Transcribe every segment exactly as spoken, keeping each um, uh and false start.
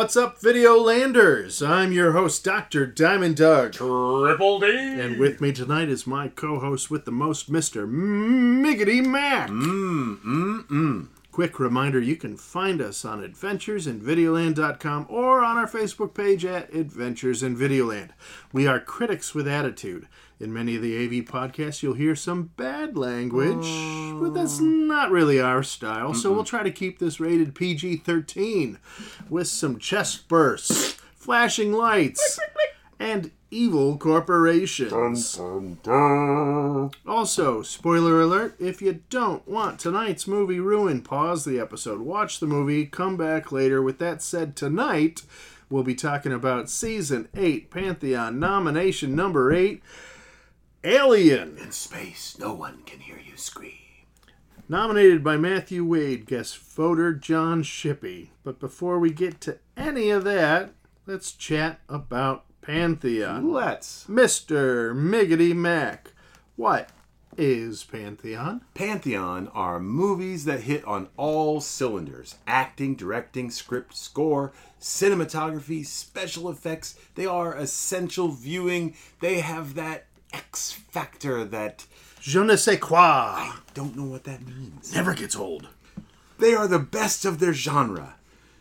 What's up, Videolanders? I'm your host, Doctor Diamond Doug. Triple D! And with me tonight is my co-host with the most, Mister Miggity Mac. Mmm, mmm, mmm. Quick reminder, you can find us on adventures in videoland dot com or on our Facebook page at Adventures in Videoland. We are critics with attitude. In many of the A V podcasts, you'll hear some bad language, oh. but that's not really our style, Mm-mm. so we'll try to keep this rated P G thirteen with some chest bursts, flashing lights, and evil corporations. Dun, dun, dun. Also, spoiler alert, if you don't want tonight's movie ruined, pause the episode, watch the movie, come back later. With that said, tonight we'll be talking about Season eight, Pantheon, nomination number eight, Alien. In space, no one can hear you scream. Nominated by Matthew Wade, guest voter John Shippey. But before we get to any of that, let's chat about Pantheon. Let's. Mister Miggity Mac, what is Pantheon? Pantheon are movies that hit on all cylinders. Acting, directing, script, score, cinematography, special effects. They are essential viewing. They have that X factor that je ne sais quoi. I don't know what that means. Never gets old. They are the best of their genre.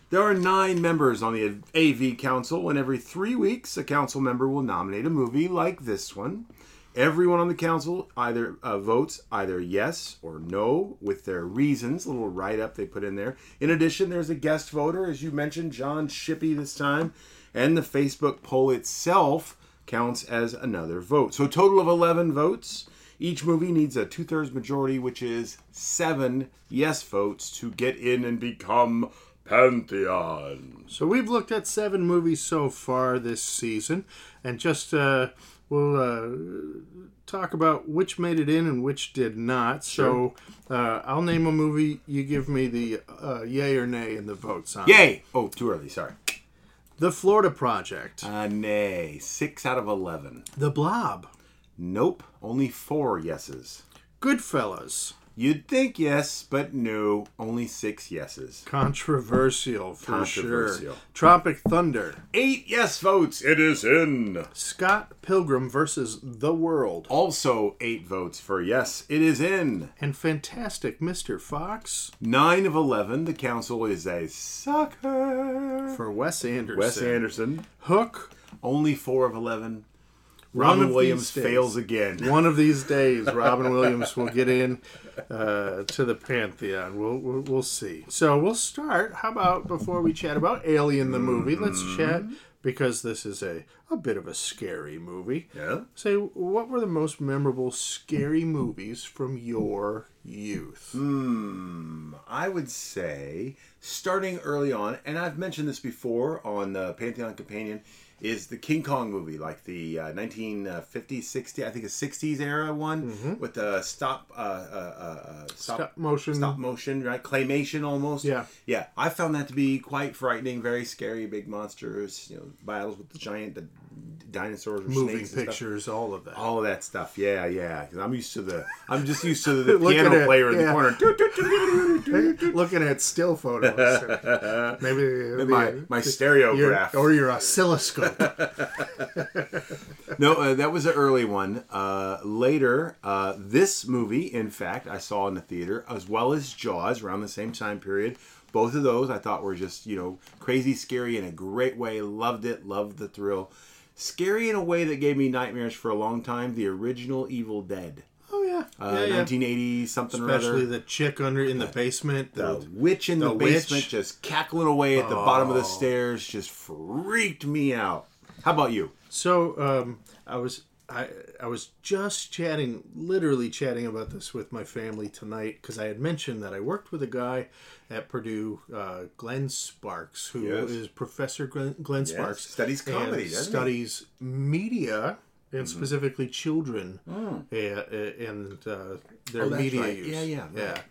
There are nine members on the A V Council, and every three weeks a council member will nominate a movie like this one. Everyone on the council either uh, votes either yes or no with their reasons, a little write-up they put in there. In addition, there's a guest voter, as you mentioned, John Shippey this time, and the Facebook poll itself counts as another vote. So a total of eleven votes. Each movie needs a two-thirds majority, which is seven yes votes to get in and become Pantheon. So we've looked at seven movies so far this season, and just uh, we'll uh, talk about which made it in and which did not. Sure. So uh, I'll name a movie. You give me the uh, yay or nay in the votes on. Yay! It. Oh, too early. Sorry. The Florida Project. Uh, nay. Six out of eleven. The Blob. Nope. Only four yeses. Goodfellas. You'd think yes, but no. Only six yeses. Controversial, for Controversial. sure. Tropic Thunder. Eight yes votes. It is in. Scott Pilgrim versus The World. Also eight votes for yes. It is in. And Fantastic Mister Fox. Nine of eleven. The council is a sucker. For Wes Anderson. Wes Anderson. Hook. Only four of eleven. Robin Williams fails again. One of these days, Robin Williams will get in uh, to the Pantheon. We'll, we'll we'll see. So we'll start. How about, before we chat about Alien the movie, mm-hmm. let's chat, because this is a, a bit of a scary movie. Yeah. Say, what were the most memorable scary movies from your youth? Hmm. I would say, starting early on, and I've mentioned this before on the Pantheon Companion, is the King Kong movie, like the uh, nineteen fifties, sixties, I think a sixties era one, mm-hmm. with the stop, uh, uh, uh, stop, stop motion, stop motion, right? Claymation almost. Yeah. Yeah. I found that to be quite frightening, very scary, big monsters, you know, battles with the giant, the dinosaurs, or moving snakes and pictures, stuff. all of that, all of that stuff. Yeah. Yeah. Cause I'm used to the, I'm just used to the, the piano at, player in yeah. the corner. Looking at still photos. Maybe the, my, the, my stereograph your, or your oscilloscope. no, uh, that was an early one. Uh, later, uh, this movie, in fact, I saw in the theater, as well as Jaws, around the same time period. Both of those I thought were just, you know, crazy scary in a great way. Loved it. Loved the thrill. Scary in a way that gave me nightmares for a long time. The original Evil Dead. Oh, yeah. Uh, yeah, yeah. nineteen eighty something or other. Especially the chick under in the basement. The, the witch in the, the basement witch. just cackling away at oh. the bottom of the stairs just freaked me out. How about you? So, um, I was I I was just chatting, literally chatting about this with my family tonight, because I had mentioned that I worked with a guy at Purdue, uh, Glenn Sparks, who yes. is Professor Glenn, Glenn yes. Sparks. Studies comedy, doesn't he? Studies media. And mm-hmm. specifically children oh. and, and uh, their oh, media right. use. Yeah, yeah, right.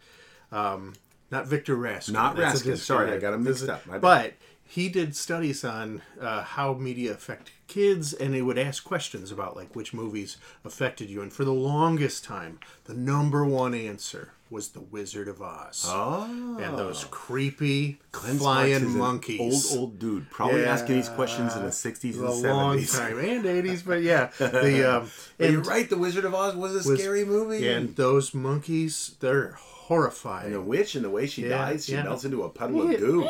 yeah. Um, not Victor Raskin. Not that's Raskin. Sorry, I got him mixed up. My but bad. He did studies on uh, how media affect kids, and he would ask questions about like which movies affected you. And for the longest time, the number one answer was The Wizard of Oz. Oh. And those creepy Clint flying monkeys. Old, old dude. Probably yeah. asking these questions in the sixties and a seventies. A long time. And eighties, but yeah. The, um, and you're right, The Wizard of Oz was a was, scary movie. And those monkeys, they're horrifying. And the witch and the way she yeah, dies, she yeah. melts into a puddle of goo.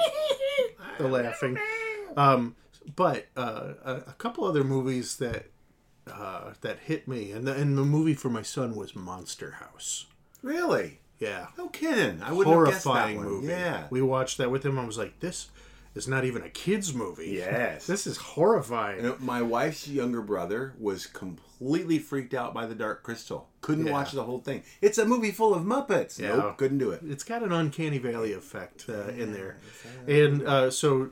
The laughing. Um, but uh, a, a couple other movies that uh, that hit me. And the, and the movie for my son was Monster House. Really? Yeah. No kidding. I wouldn't have guessed that one. Movie. Yeah. We watched that with him. I was like, this is not even a kid's movie. Yes. This is horrifying. And my wife's younger brother was completely freaked out by The Dark Crystal. Couldn't yeah. watch the whole thing. It's a movie full of Muppets. Yeah. Nope. Couldn't do it. It's got an Uncanny Valley effect uh, yeah, in there. And uh, so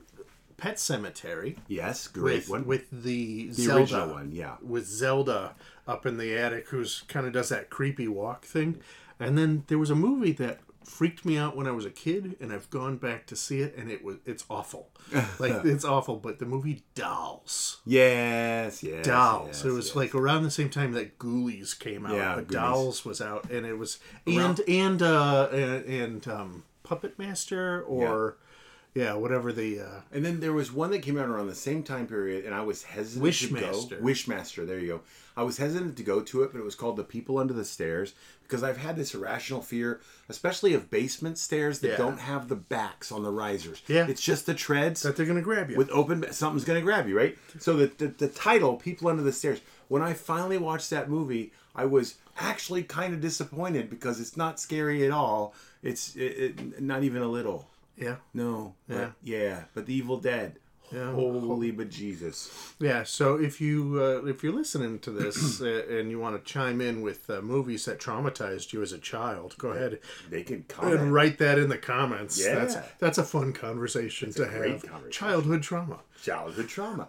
Pet Sematary. Yes. Great with, one. With the, the Zelda. Original one. Yeah. With Zelda up in the attic who's kind of does that creepy walk thing. And then there was a movie that freaked me out when I was a kid, and I've gone back to see it, and it was it's awful. Like, it's awful, but the movie Dolls. Yes, yes. Dolls. Yes, it was, yes. like, around the same time that Ghoulies came out. Yeah, but Ghoulies. Dolls was out, and it was... And, and, uh, and, and um, Puppet Master, or... Yeah. Yeah, whatever the... Uh, and then there was one that came out around the same time period, and I was hesitant Wishmaster. to go. Wishmaster. There you go. I was hesitant to go to it, but it was called The People Under the Stairs, because I've had this irrational fear, especially of basement stairs that yeah. don't have the backs on the risers. Yeah. It's just the treads. That they're going to grab you. With open... Something's going to grab you, right? So the, the the title, People Under the Stairs, when I finally watched that movie, I was actually kind of disappointed, because it's not scary at all. It's it, it, not even a little... Yeah. No. Yeah. But, yeah. But the Evil Dead. Yeah. Holy bejesus. Yeah. So if you uh, if you're listening to this uh, and you want to chime in with uh, movies that traumatized you as a child, go yeah. ahead. They can comment and write that in the comments. Yeah. That's that's a fun conversation that's to have. Conversation. Childhood trauma. Childhood trauma.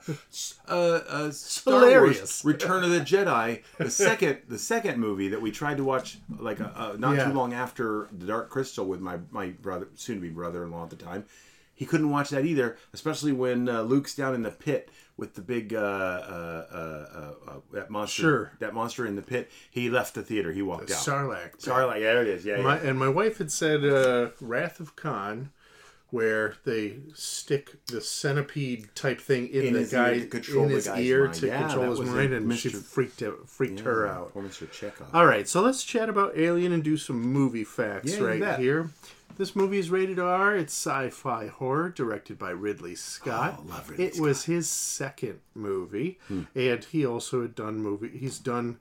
uh, uh, Star Hilarious. Wars: Return of the Jedi, the second the second movie that we tried to watch like a, a, not yeah. too long after The Dark Crystal with my my brother, soon to be brother-in-law at the time. He couldn't watch that either, especially when uh, Luke's down in the pit with the big uh, uh, uh, uh, that monster. Sure. That monster in the pit. He left the theater. He walked the out. Sarlacc. Sarlacc. Yeah, there it is. Yeah. My, yeah. And my wife had said uh, Wrath of Khan, where they stick the centipede type thing in, in the guy ear, control in the his ear mind. to yeah, control his mind, and Mister she freaked out, freaked yeah, her out. Or Mister Chekhov. All right, so let's chat about Alien and do some movie facts yeah, right here. This movie is rated R. It's sci-fi horror, directed by Ridley Scott. Oh, love Ridley It Scott. was his second movie, hmm. and he also had done movie. He's done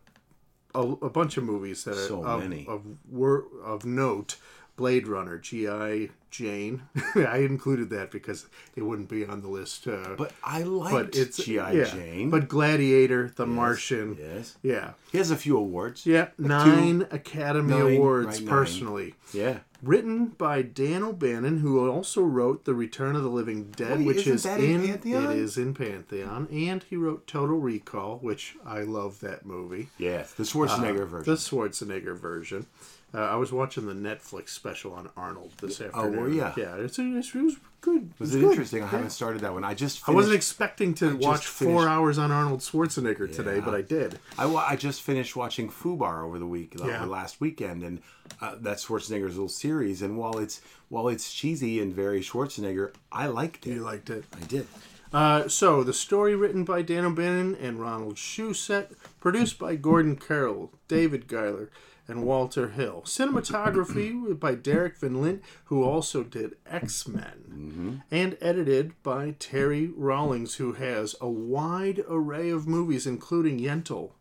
a, a bunch of movies that so are many. Of, of of note. Blade Runner, G I Jane. I included that because it wouldn't be on the list. Uh, but I liked G I yeah. Jane. But Gladiator, The yes. Martian. Yes. Yeah. He has a few awards. Yeah. Nine Two. Academy nine, Awards right, personally. Nine. Yeah. Written by Dan O'Bannon, who also wrote The Return of the Living Dead, Wait, which is in, in Pantheon? It is in Pantheon. And he wrote Total Recall, which I love that movie. Yes, the Schwarzenegger uh, version. The Schwarzenegger version. Uh, I was watching the Netflix special on Arnold this afternoon. Oh, well, yeah. Yeah, it's, it's, it was good. It was, was it good. interesting? I yeah. haven't started that one. I just finished, I wasn't expecting to watch finished. four hours on Arnold Schwarzenegger yeah. today, but I did. I, I just finished watching FUBAR over the week, yeah. the last weekend, and uh, that's Schwarzenegger's little series. And while it's while it's cheesy and very Schwarzenegger, I liked it. You liked it. I did. Uh, so, the story written by Dan O'Bannon and Ronald Shusett, produced by Gordon Carroll, David Giler, and Walter Hill. Cinematography by Derek Vanlint, who also did X-Men. Mm-hmm. And edited by Terry Rawlings, who has a wide array of movies, including Yentl,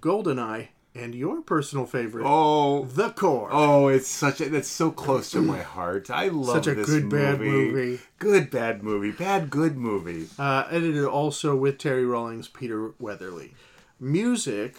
GoldenEye, and your personal favorite, oh, The Core. Oh, it's such a, that's so close to my heart. I love this movie. Such a good, movie. bad movie. Good, bad movie. Bad, good movie. Uh, edited also with Terry Rawlings, Peter Weatherly. Music...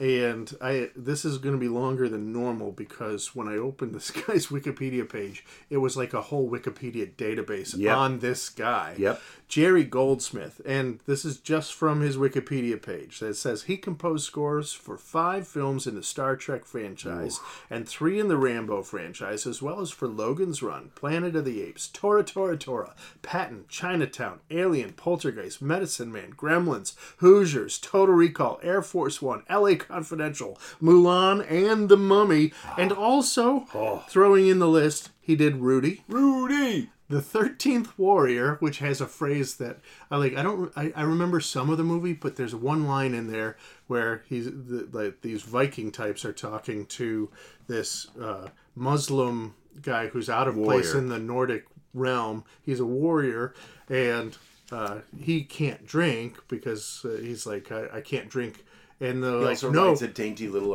And I this is going to be longer than normal because when I opened this guy's Wikipedia page, it was like a whole Wikipedia database yep. on this guy. Yep. Jerry Goldsmith. And this is just from his Wikipedia page. That says he composed scores for five films in the Star Trek franchise Ooh. and three in the Rambo franchise, as well as for Logan's Run, Planet of the Apes, Tora Tora Tora, Patton, Chinatown, Alien, Poltergeist, Medicine Man, Gremlins, Hoosiers, Total Recall, Air Force One, L A Confidential, Mulan, and The Mummy. And also, oh. throwing in the list, he did Rudy. Rudy! The thirteenth Warrior, which has a phrase that I like. I don't. I, I remember some of the movie, but there's one line in there where he's the, like these Viking types are talking to this uh, Muslim guy who's out of warrior. place in the Nordic realm. He's a warrior, and uh, he can't drink because uh, he's like, I, I can't drink. And the he like, also no. rides a dainty little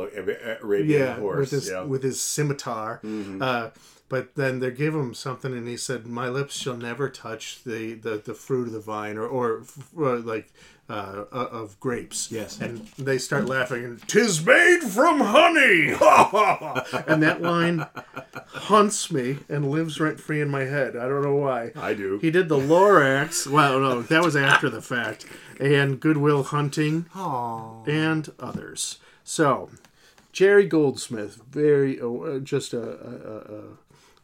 Arabian yeah, horse with his, yeah. with his scimitar. Mm-hmm. Uh, But then they gave him something, and he said, "My lips shall never touch the, the, the fruit of the vine, or or, or like uh, of grapes." Yes. And they start laughing, and "'Tis made from honey," and that line haunts me and lives rent free in my head. I don't know why. I do. He did the Lorax. Well, no, that was after the fact, and Goodwill Hunting, Aww. and others. So, Jerry Goldsmith, very uh, just a. a, a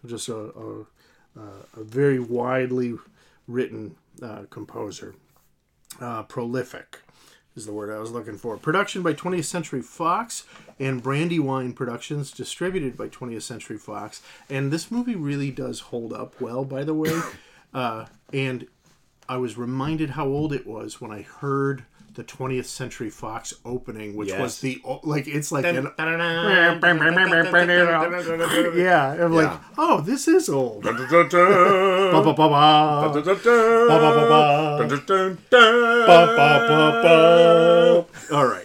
just a, a, a very widely written uh, composer. Uh, prolific is the word I was looking for. Production by twentieth Century Fox and Brandywine Productions, distributed by twentieth Century Fox. And this movie really does hold up well, by the way. Uh, and I was reminded how old it was when I heard the twentieth Century Fox opening, which yes. was the like it's like an, yeah I'm like yeah. oh, this is old. All right.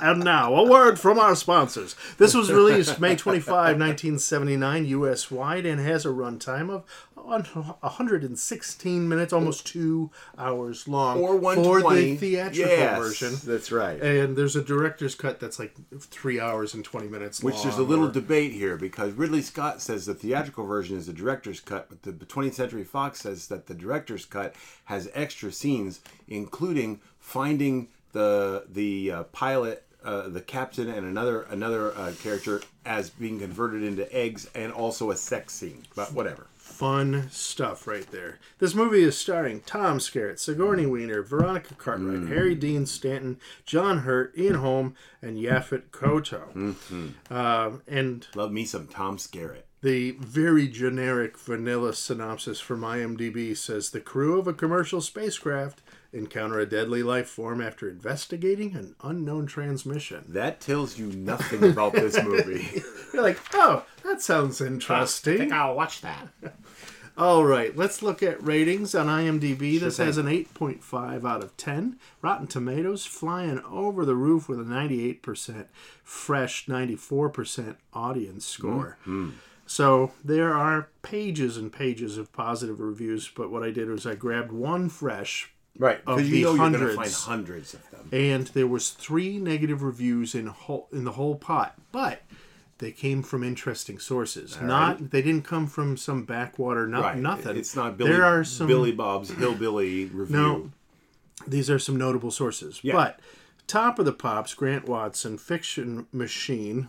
And now, a word from our sponsors. This was released May twenty-fifth, nineteen seventy-nine, U S-wide, and has a runtime of one hundred sixteen minutes, almost two hours long. Or one twenty. For the theatrical yes, version. That's right. And there's a director's cut that's like three hours and twenty minutes Which long. Which there's a little or... debate here, because Ridley Scott says the theatrical version is the director's cut, but the twentieth Century Fox says that the director's cut has extra scenes, including finding... the the uh, pilot, uh, the captain, and another another uh, character as being converted into eggs, and also a sex scene. But whatever. Fun stuff right there. This movie is starring Tom Skerritt, Sigourney Weaver, Veronica Cartwright, mm. Harry Dean Stanton, John Hurt, Ian Holm, and Yaphet Kotto. Mm-hmm. Uh, and love me some Tom Skerritt. The very generic vanilla synopsis from IMDb says the crew of a commercial spacecraft encounter a deadly life form after investigating an unknown transmission. That tells you nothing about this movie. You're like, oh, that sounds interesting. I think I'll watch that. All right, let's look at ratings on IMDb. Sure this thing. Has an eight point five out of ten. Rotten Tomatoes flying over the roof with a ninety-eight percent fresh, ninety-four percent audience score. Mm-hmm. So there are pages and pages of positive reviews, but what I did was I grabbed one fresh. Right, because you know hundreds. You're going to find hundreds of them. And there was three negative reviews in whole, in the whole pot, but they came from interesting sources. All not right. They didn't come from some backwater, not right. nothing. It's not Billy, there are some, Billy Bob's Hillbilly review. No, these are some notable sources. Yeah. But Top of the Pops, Grant Watson, Fiction Machine,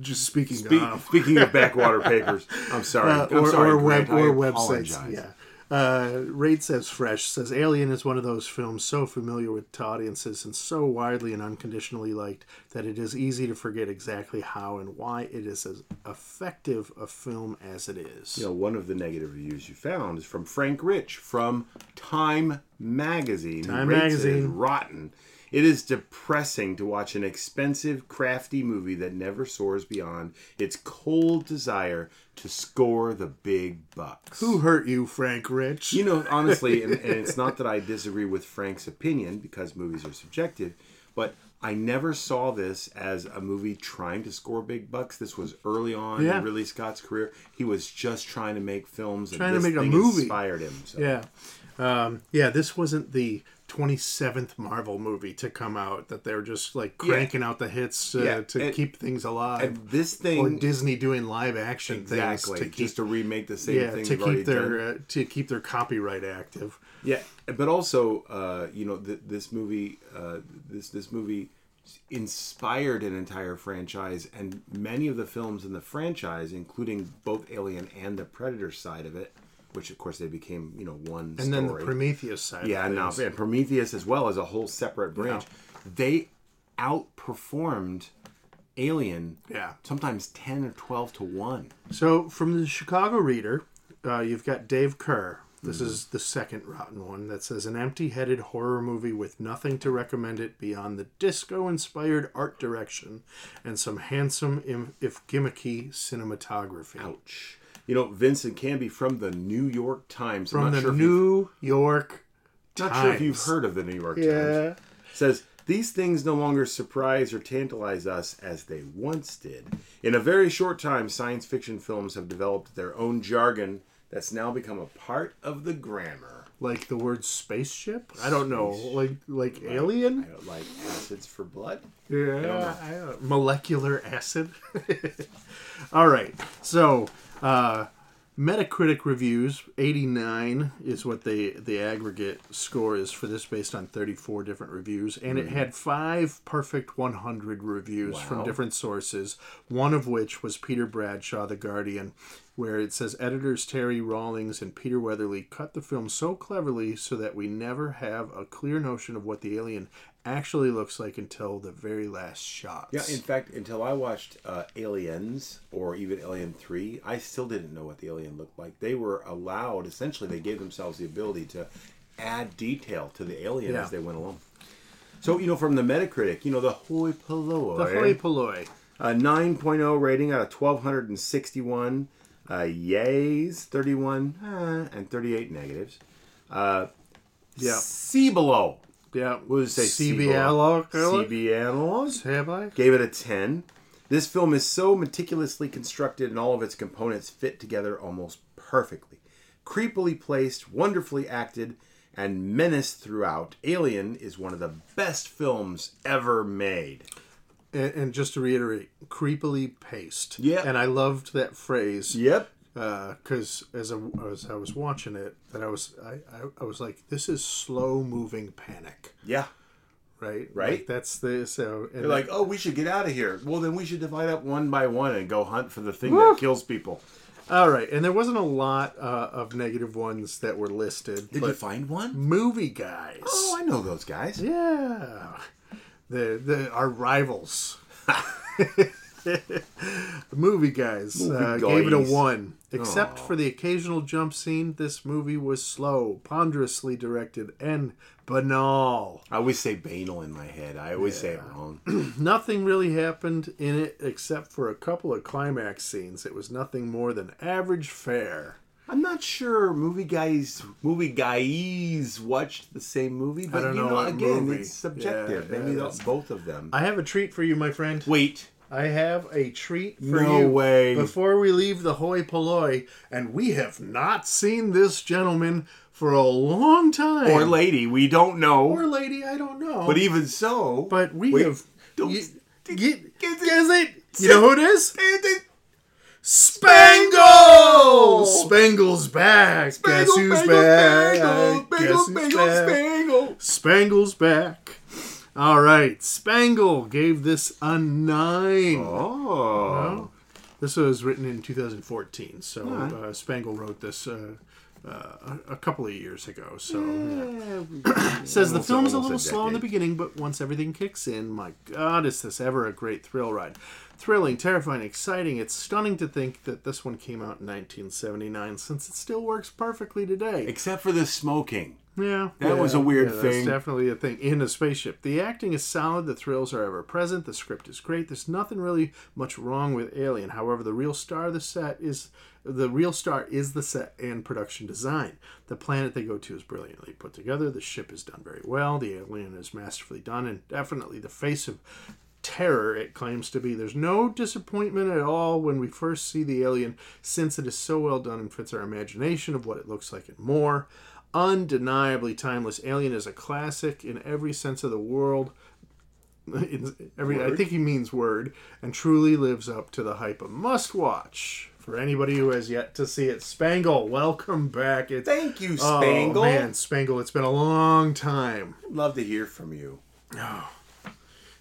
just speaking Spe- of. Speaking of backwater papers, I'm sorry. Uh, or, I'm sorry, or, Grant, web, or websites, apologize. Yeah. Uh, rates as fresh, says Alien is one of those films so familiar with audiences and so widely and unconditionally liked that it is easy to forget exactly how and why it is as effective a film as it is. You know, one of the negative reviews you found is from Frank Rich from Time Magazine. Time Magazine. It as rotten. It is depressing to watch an expensive, crafty movie that never soars beyond its cold desire to score the big bucks. Who hurt you, Frank Rich? You know, honestly, and, and it's not that I disagree with Frank's opinion, because movies are subjective, but I never saw this as a movie trying to score big bucks. This was early on yeah. in Ridley Scott's career. He was just trying to make films. Trying and this to make thing a movie. Inspired him. So. Yeah. Um, yeah, this wasn't the twenty-seventh Marvel movie to come out that they're just like cranking yeah. out the hits uh, yeah. to and, keep things alive. And this thing, or Disney doing live action exactly, things to keep, just to remake the same yeah, thing to keep their uh, to keep their copyright active. Yeah, but also, uh, you know, th- this movie, uh, this this movie inspired an entire franchise, and many of the films in the franchise, including both Alien and the Predator side of it. Which, of course, they became, you know, one and story. And then the Prometheus side. Yeah, and, now, and Prometheus as well as a whole separate branch. Yeah. They outperformed Alien, yeah, sometimes ten or twelve to one. So from the Chicago Reader, uh, you've got Dave Kerr. This mm. is the second rotten one that says, an empty-headed horror movie with nothing to recommend it beyond the disco-inspired art direction and some handsome, if gimmicky, cinematography. Ouch. You know, Vincent Canby from the New York Times. From I'm not the sure New York Times. Not sure if you've heard of the New York yeah. Times. Says, these things no longer surprise or tantalize us as they once did. In a very short time, science fiction films have developed their own jargon that's now become a part of the grammar. Like the word spaceship? I don't know. Like like, like alien? I don't like acids for blood? Yeah. I don't know. I don't, molecular acid? All right. So, uh, Metacritic reviews, eighty-nine is what they, the aggregate score is for this based on thirty-four different reviews. And mm-hmm. it had five perfect one hundred reviews wow. from different sources, one of which was Peter Bradshaw, The Guardian, where it says, editors Terry Rawlings and Peter Weatherly cut the film so cleverly so that we never have a clear notion of what the alien actually looks like until the very last shots. Yeah, in fact, until I watched uh, Aliens or even Alien three, I still didn't know what the alien looked like. They were allowed, essentially, they gave themselves the ability to add detail to the alien yeah. as they went along. So, you know, from the Metacritic, you know, the hoi polloi. The hoi polloi. A nine point oh rating out of one thousand two hundred sixty-one uh, yays, thirty-one, uh, and thirty-eight negatives. Uh, yeah. See below. Yeah, what did it say? C B Analog? C B Analogs? Have I? Gave it a ten. This film is so meticulously constructed and all of its components fit together almost perfectly. Creepily placed, wonderfully acted, and menaced throughout. Alien is one of the best films ever made. And, and just to reiterate, creepily paced. Yeah. And I loved that phrase. Yep. Because uh, as, as I was watching it, that I was I, I, I was like, this is slow moving panic. Yeah, right, right. Like that's the so. And they're like, oh, we should get out of here. Well, then we should divide up one by one and go hunt for the thing woof. that kills people. All right, and there wasn't a lot uh, of negative ones that were listed. Did you find one? Movie guys. Oh, I know those guys. Yeah, the the our rivals. The movie guys, movie uh, guys gave it a one. Except Aww. for the occasional jump scene, this movie was slow, ponderously directed, and banal. I always say banal in my head. I always yeah. say it wrong. Nothing really happened in it except for a couple of climax scenes. It was nothing more than average fare. I'm not sure movie guys movie guys watched the same movie, but I don't you know, know again, movie. It's subjective. Yeah, Maybe yeah, that's both of them. I have a treat for you, my friend. Wait. I have a treat for no you way. before we leave the hoi polloi, and we have not seen this gentleman for a long time. Or lady, we don't know. Or lady, I don't know. But even so... But we wait, have... Don't, you, get, get, get it? You know who it is? Spangle! Spangle's back. Spangle, Guess who's Spangle, back. Spangle, Guess Spangle, who's back. Spangle. Spangle's back. All right, Spangle gave this a nine. Oh. Well, this was written in two thousand fourteen, so right. uh, Spangle wrote this uh, uh, a couple of years ago. So yeah. Yeah. Says the film's a little a slow in the beginning, but once everything kicks in, my God, is this ever a great thrill ride. Thrilling, terrifying, exciting. It's stunning to think that this one came out in nineteen seventy-nine, since it still works perfectly today. Except for the smoking. Yeah. That yeah, was a weird yeah, thing. That's definitely a thing. In a spaceship. The acting is solid. The thrills are ever present. The script is great. There's nothing really much wrong with Alien. However, the real star of the set is the real star is the set and production design. The planet they go to is brilliantly put together. The ship is done very well. The alien is masterfully done, and definitely the face of terror it claims to be. There's no disappointment at all when we first see the alien, since it is so well done and fits our imagination of what it looks like and more. Undeniably timeless. Alien is a classic in every sense of the world. In every, word. I think he means word, and truly lives up to the hype. A must-watch for anybody who has yet to see it. Spangle, welcome back. It's, Thank you, Spangle. Oh man, Spangle, it's been a long time. I'd love to hear from you. Oh,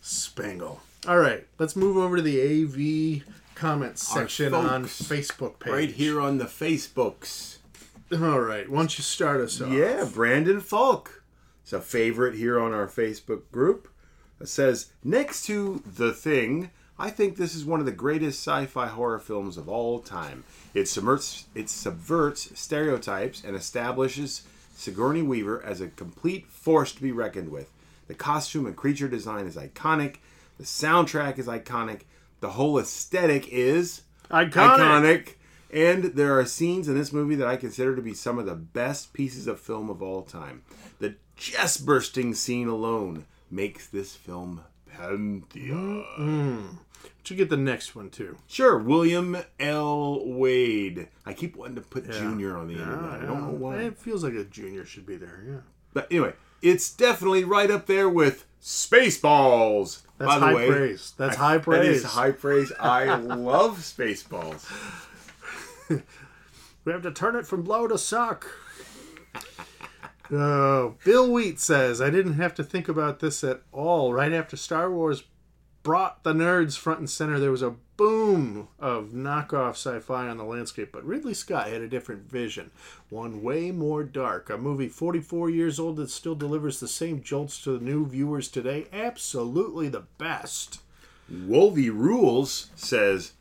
Spangle. All right, let's move over to the A V comments section on Facebook page. Right here on the Facebooks. All right, why don't you start us off? Yeah, Brandon Falk. It's a favorite here on our Facebook group. says, next to The Thing, I think this is one of the greatest sci-fi horror films of all time. It subverts, it subverts stereotypes and establishes Sigourney Weaver as a complete force to be reckoned with. The costume and creature design is iconic. The soundtrack is iconic. The whole aesthetic is iconic. iconic. And there are scenes in this movie that I consider to be some of the best pieces of film of all time. The chest-bursting scene alone makes this film Pantheon. Mm-hmm. But you get the next one, too. Sure, William L. Wade. I keep wanting to put yeah. Junior on the yeah, end of that. I don't know why. It feels like a Junior should be there, yeah. But anyway, it's definitely right up there with Spaceballs. That's By the high way, praise. That's I, high praise. That is high praise. I love Spaceballs. We have to turn it from blow to suck. Oh, Bill Wheat says, I didn't have to think about this at all. Right after Star Wars brought the nerds front and center, there was a boom of knockoff sci-fi on the landscape. But Ridley Scott had a different vision. One way more dark. A movie forty-four years old that still delivers the same jolts to the new viewers today. Absolutely the best. Wolvie Rules says,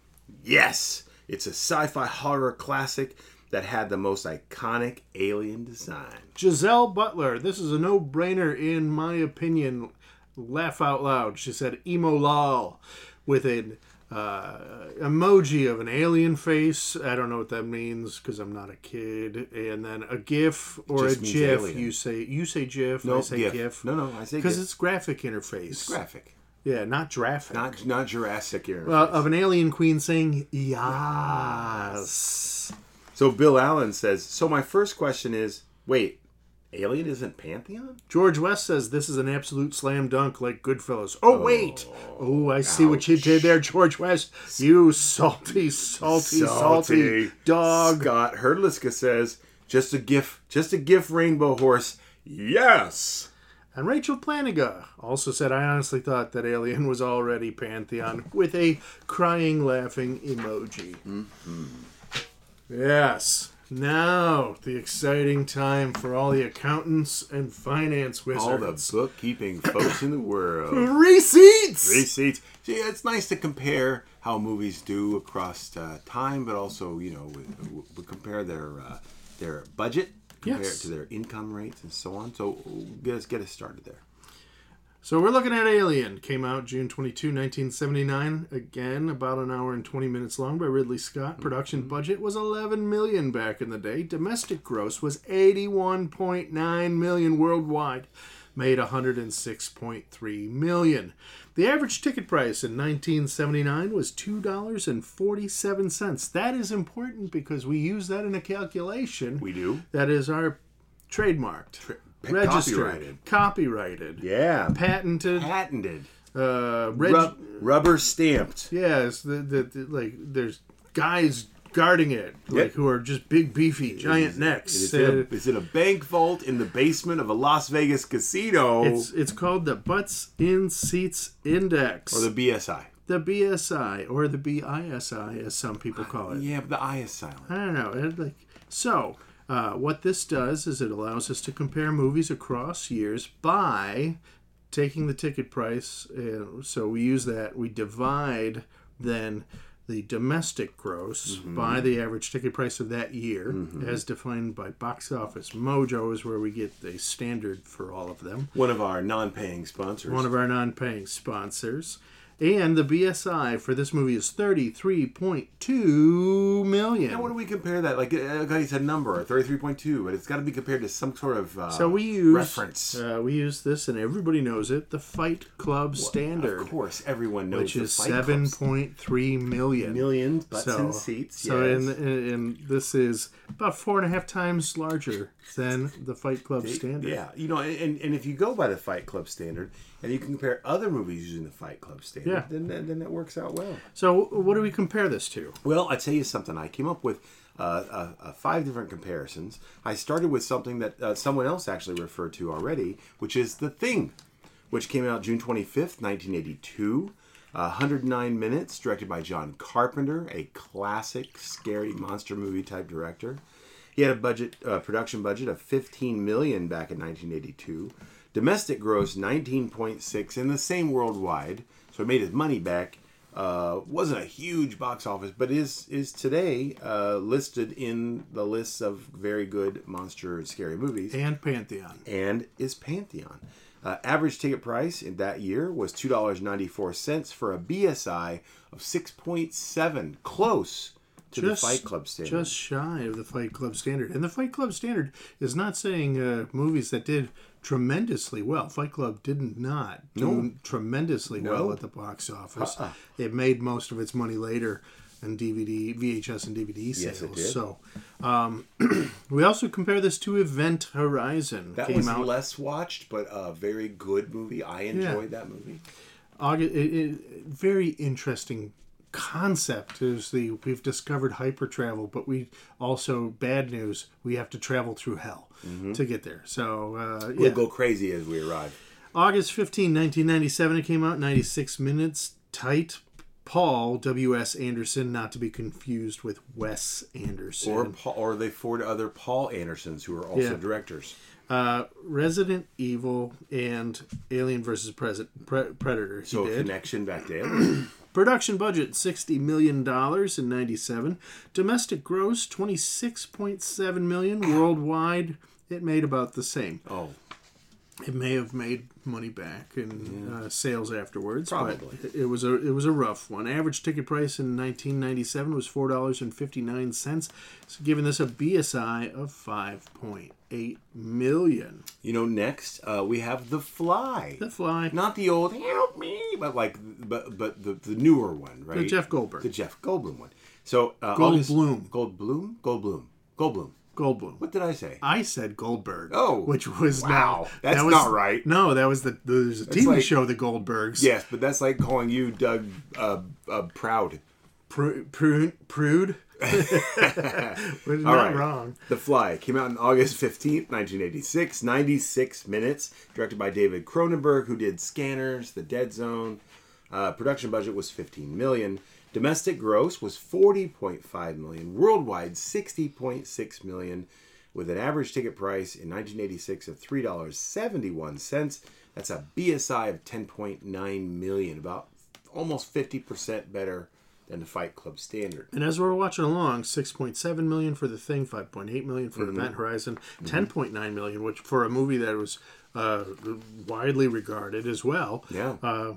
yes, it's a sci-fi horror classic that had the most iconic alien design. Giselle Butler, this is a no-brainer in my opinion. Laugh out loud. She said emo lol with an uh, emoji of an alien face. I don't know what that means because I'm not a kid. And then a GIF or a GIF. Alien. You say you say GIF. No, I say GIF. GIF. No, no, I say GIF. Because it's graphic interface. It's graphic. Yeah, not Jurassic. Not, not Jurassic interface. Uh, of an alien queen saying yes. So Bill Allen says, so my first question is, wait, Alien isn't Pantheon? George West says, this is an absolute slam dunk like Goodfellas. Oh, wait. Oh, I see ouch. What you did there, George West. You salty, salty, salty, salty dog. Scott Herdliska says, just a gif, just a gif rainbow horse. Yes. And Rachel Planiga also said, I honestly thought that Alien was already Pantheon with a crying, laughing emoji. Mm-hmm. Yes. Now, the exciting time for all the accountants and finance wizards. All the bookkeeping folks in the world. Receipts! Receipts. See, it's nice to compare how movies do across uh, time, but also, you know, we, we compare their uh, their budget, compare yes. it to their income rates and so on. So let's get us started there. So we're looking at Alien. Came out June twenty-second, nineteen seventy-nine. Again, about an hour and twenty minutes long by Ridley Scott. Production mm-hmm. budget was eleven million dollars back in the day. Domestic gross was eighty-one point nine million dollars worldwide. Made one hundred six point three million dollars. The average ticket price in nineteen seventy-nine was two dollars and forty-seven cents. That is important because we use that in a calculation. We do. That is our trademarked. Tra- Registered, copyrighted. copyrighted, yeah, patented, patented, uh, reg- Rub- rubber stamped. Yes, the, the, the like there's guys guarding it, like yep. who are just big, beefy, giant it is, necks. It's in, uh, in a bank vault in the basement of a Las Vegas casino. It's it's called the Butts in Seats Index, or the B S I. The B S I, or the B I S I, as some people call it. Yeah, but the I is silent. I don't know. It, like so. Uh, what this does is it allows us to compare movies across years by taking the ticket price. Uh, so we use that. We divide then the domestic gross mm-hmm. by the average ticket price of that year, mm-hmm. as defined by Box Office Mojo, is where we get the standard for all of them. One of our non-paying sponsors. One of our non-paying sponsors. And the B S I for this movie is thirty-three point two million. Now, what do we compare that? Like, it's a number, thirty-three point two, but it's got to be compared to some sort of uh, so we use, reference. Uh, we use this, and everybody knows it, the Fight Club well, standard. Of course, everyone knows the Fight Club standard. Which is seven point three million. Million butts so, and seats. So, yes. and, and, and this is about four and a half times larger than the Fight Club they, standard. Yeah, you know, and, and if you go by the Fight Club standard, and you can compare other movies using the Fight Club standard, yeah. then, then then that works out well. So what do we compare this to? Well, I tell you something. I came up with uh, uh, uh, five different comparisons. I started with something that uh, someone else actually referred to already, which is The Thing, which came out June twenty-fifth, nineteen eighty-two. Uh, one hundred nine minutes, directed by John Carpenter, a classic scary monster movie type director. He had a budget, uh, production budget of fifteen million dollars back in nineteen eighty-two. Domestic gross nineteen point six in the same worldwide, so it made his money back. Uh, wasn't a huge box office, but is is today uh, listed in the lists of very good monster scary movies. And Pantheon. And is Pantheon. Uh, average ticket price in that year was two dollars and ninety-four cents for a B S I of six point seven, close to just, the Fight Club standard. Just shy of the Fight Club standard. And the Fight Club standard is not saying uh, movies that did tremendously well. Fight Club did not do no. tremendously no. well at the box office. Uh-uh. It made most of its money later in D V D, V H S and D V D sales. Yes, it did. So, um, we also compare this to Event Horizon. That Came was out. less watched, but a very good movie. I enjoyed yeah. that movie. August, it, it, very interesting concept is the we've discovered hyper travel, but we also bad news we have to travel through hell mm-hmm. to get there. So uh, we'll yeah. go crazy as we arrive. August fifteenth, nineteen ninety-seven, it came out. ninety-six minutes tight. Paul W S. Anderson, not to be confused with Wes Anderson, or Paul, or the four other Paul Andersons who are also yeah. directors. Uh, Resident Evil and Alien versus Pre- Pre- Predator. So a connection back to Alien. Production budget sixty million dollars in ninety-seven. Domestic gross twenty-six point seven million dollars. Worldwide, it made about the same. Oh. It may have made money back in yeah. uh, sales afterwards. Probably. But it was a it was a rough one. Average ticket price in nineteen ninety-seven was four dollars and fifty-nine cents, so giving this a B S I of five point eight million. You know, next uh, we have The Fly. The Fly, not the old "help me," but like but but the, the newer one, right? The Jeff Goldblum. The Jeff Goldblum one. So uh, Goldblum. Goldblum. Goldblum. Goldblum. Goldblum. What did I say? I said Goldberg. Oh. Which was wow. now. That's that was, not right. No, that was the, the, the T V like, show, The Goldbergs. Yes, but that's like calling you Doug uh, uh, Proud. Pr- prude? Prude? We're not right. wrong. The Fly came out on August fifteenth, nineteen eighty-six. ninety-six minutes. Directed by David Cronenberg, who did Scanners, The Dead Zone. Uh, production budget was fifteen million dollars. Domestic gross was forty point five million dollars, worldwide sixty point six million dollars, with an average ticket price in nineteen eighty-six of three dollars and seventy-one cents. That's a B S I of ten point nine million dollars, about almost fifty percent better than the Fight Club standard. And as we're watching along, six point seven million dollars for The Thing, five point eight million dollars for mm-hmm. Event Horizon, ten point nine million dollars, which for a movie that was uh, widely regarded as well. Yeah. Uh,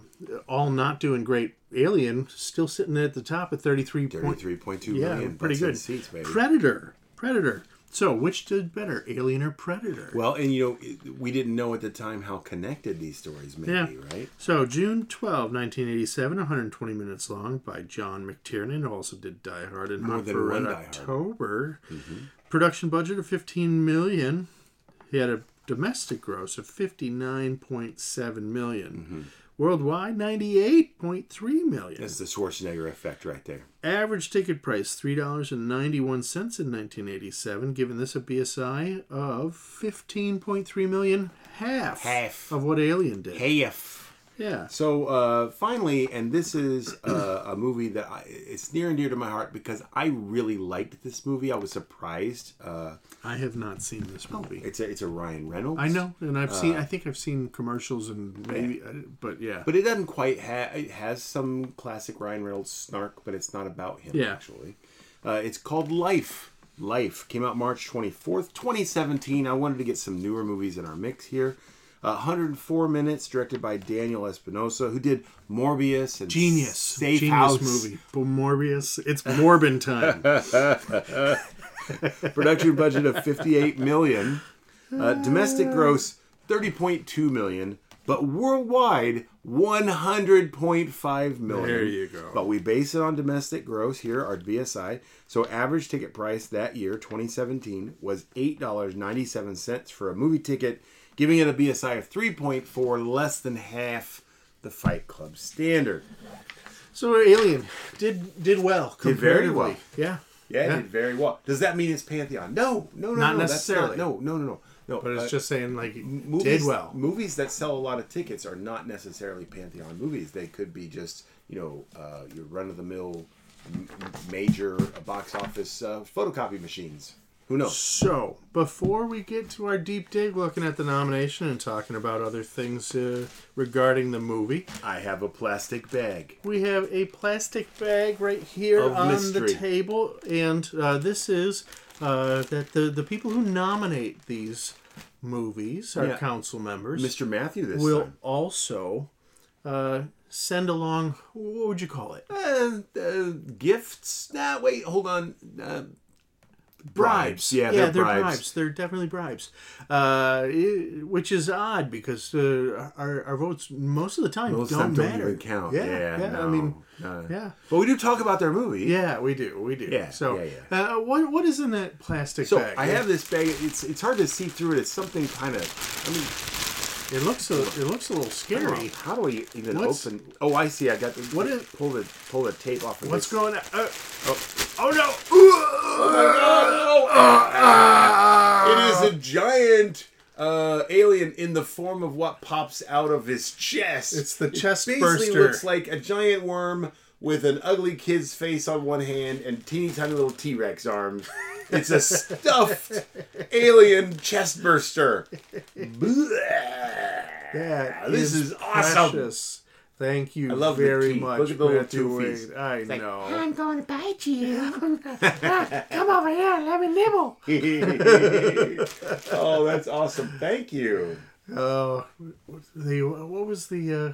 all not doing great. Alien still sitting at the top at thirty-three. thirty-three point two yeah, million. Pretty good. Seats, baby. Predator. Predator. So, which did better, Alien or Predator? Well, and you know, we didn't know at the time how connected these stories may yeah. be, right? So, June twelfth, nineteen eighty-seven, one hundred twenty minutes long by John McTiernan, who also did Die Hard and More Hunt for Red October. Mm-hmm. Production budget of fifteen million dollars. He had a domestic gross of fifty-nine point seven million dollars. Mm-hmm. Worldwide, ninety-eight point three million dollars. That's the Schwarzenegger effect right there. Average ticket price, three dollars and ninety-one cents in nineteen eighty-seven, giving this a B S I of fifteen point three million dollars, half, half of what Alien did. Half. Yeah. So, uh, finally, and this is uh, a movie that I, it's near and dear to my heart because I really liked this movie. I was surprised. Uh, I have not seen this movie. It's a, it's a Ryan Reynolds. I know, and I've uh, seen. I think I've seen commercials and maybe, yeah. but yeah. But it doesn't quite have. It has some classic Ryan Reynolds snark, but it's not about him. Yeah. Actually, uh, it's called Life. Life came out March twenty-fourth, twenty seventeen. I wanted to get some newer movies in our mix here. one hundred four minutes, directed by Daniel Espinosa, who did Morbius and Genius. Safe Genius House. Movie. But Morbius, it's Morbin time. Production budget of fifty-eight million dollars. Uh, domestic gross, thirty point two million dollars. But worldwide, one hundred point five million dollars. There you go. But we base it on domestic gross here, our B S I. So average ticket price that year, twenty seventeen, was eight dollars and ninety-seven cents for a movie ticket, giving it a B S I of three point four, less than half the Fight Club standard. So Alien did did well. Did very well. Yeah. Yeah, yeah. It did very well. Does that mean it's Pantheon? No, no, no, not no. Necessarily. That's not necessarily. No, no, no, no. No, but it's uh, just saying, like, movies, did well. Movies that sell a lot of tickets are not necessarily Pantheon movies. They could be just, you know, uh, your run-of-the-mill major box office uh, photocopy machines. Who knows? So, before we get to our deep dig looking at the nomination and talking about other things uh, regarding the movie... I have a plastic bag. We have a plastic bag right here of on mystery. The table. And uh, this is uh, that the, the people who nominate these movies, our yeah. council members... Mister Matthew this will time. also... Uh, send along, what would you call it? Uh, uh, gifts? Nah, wait, hold on. Uh, bribes. bribes. Yeah, they're, yeah, they're bribes. bribes. They're definitely bribes. Uh, it, which is odd because uh, our, our votes most of the time most don't matter. Don't even count. Yeah, yeah, yeah no, I mean, uh, yeah. But we do talk about their movie. Yeah, we do. We do. Yeah, so, yeah, yeah. Uh, what, what is in that plastic so bag? So I have this bag. It's, it's hard to see through it. It's something kind of, I mean... It looks a it looks a little scary. How do we even what's, open? Oh, I see. I got. The, what is, pull the pull the tape off. Of what's this. going on? Uh, oh. oh no! Oh, oh, oh. It is a giant uh, alien in the form of what pops out of his chest. It's the chest it burster. Basically, looks like a giant worm with an ugly kid's face on one hand and teeny tiny little T-Rex arms. It's a stuffed alien chest burster. That this is, is awesome. Precious. Thank you I love very much. Look at the Matthew Wade. I it's know. Like, I'm going to bite you. Come over here and let me nibble. Oh, that's awesome. Thank you. Oh, uh, the what was the uh,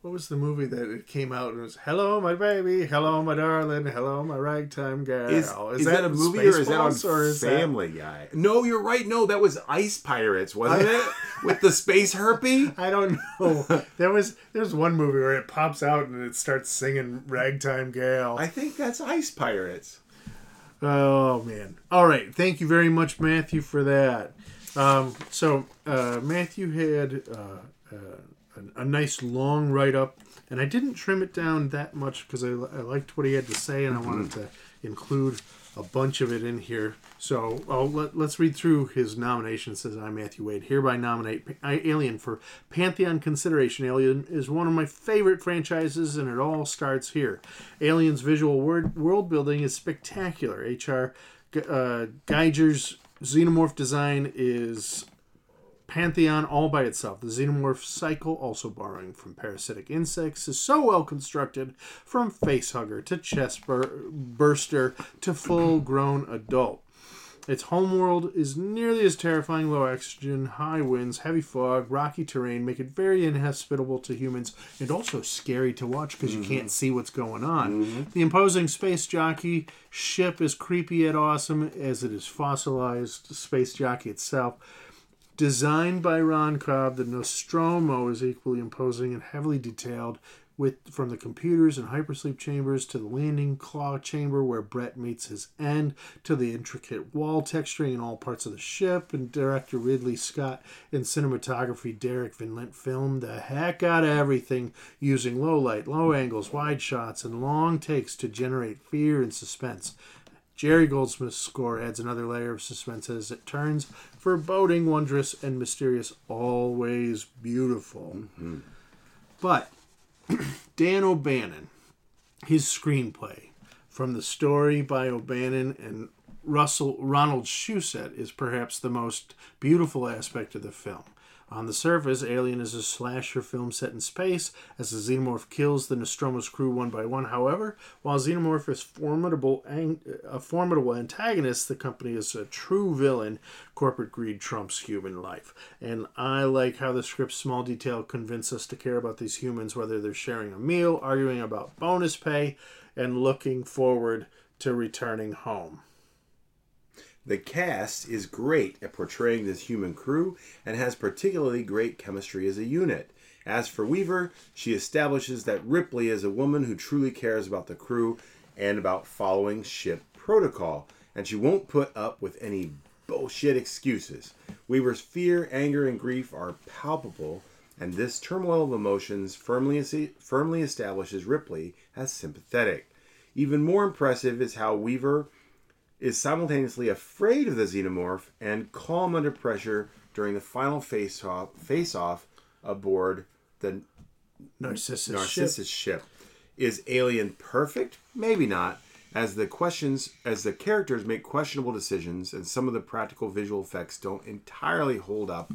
what was the movie that it came out and it was Hello My Baby, Hello My Darling, Hello My Ragtime Girl. Is, is, is that, that a movie or is that on or is Family that... Guy? No, you're right. No, that was Ice Pirates, wasn't I... it? With the space herpy? I don't know. There was there's one movie where it pops out and it starts singing Ragtime Girl. I think that's Ice Pirates. Oh, man. All right. Thank you very much, Matthew, for that. Um, so, uh, Matthew had... Uh, uh, a nice long write-up, and I didn't trim it down that much because I, I liked what he had to say, and I wanted to include a bunch of it in here. So oh, let, let's read through his nomination. It says, I, Matthew Wade, hereby nominate Alien for Pantheon consideration. Alien is one of my favorite franchises, and it all starts here. Alien's visual word, world building is spectacular. H R Uh, Geiger's xenomorph design is... Pantheon all by itself. The xenomorph cycle, also borrowing from parasitic insects, is so well constructed, from facehugger to chest bur- burster to full-grown adult. Its homeworld is nearly as terrifying. Low oxygen, high winds, heavy fog, rocky terrain make it very inhospitable to humans and also scary to watch because mm-hmm. you can't see what's going on. Mm-hmm. The imposing space jockey ship is creepy and awesome as it is fossilized space jockey itself. Designed by Ron Cobb, the Nostromo is equally imposing and heavily detailed, with from the computers and hypersleep chambers to the landing claw chamber where Brett meets his end, to the intricate wall texturing in all parts of the ship, and director Ridley Scott and cinematography Derek Vanlint filmed the heck out of everything using low light, low angles, wide shots, and long takes to generate fear and suspense. Jerry Goldsmith's score adds another layer of suspense as it turns foreboding, wondrous, and mysterious, always beautiful. Mm-hmm. But Dan O'Bannon, his screenplay from the story by O'Bannon and Russell Ronald Shusett is perhaps the most beautiful aspect of the film. On the surface, Alien is a slasher film set in space as the xenomorph kills the Nostromo's crew one by one. However, while Xenomorph is formidable, a formidable antagonist, the company is a true villain. Corporate greed trumps human life. And I like how the script's small detail convince us to care about these humans, whether they're sharing a meal, arguing about bonus pay, and looking forward to returning home. The cast is great at portraying this human crew and has particularly great chemistry as a unit. As for Weaver, she establishes that Ripley is a woman who truly cares about the crew and about following ship protocol, and she won't put up with any bullshit excuses. Weaver's fear, anger, and grief are palpable, and this turmoil of emotions firmly, firmly establishes Ripley as sympathetic. Even more impressive is how Weaver is simultaneously afraid of the xenomorph and calm under pressure during the final face-off, face-off aboard the Narcissus, Narcissus ship. ship. Is Alien perfect? Maybe not, as the questions as the characters make questionable decisions, and some of the practical visual effects don't entirely hold up.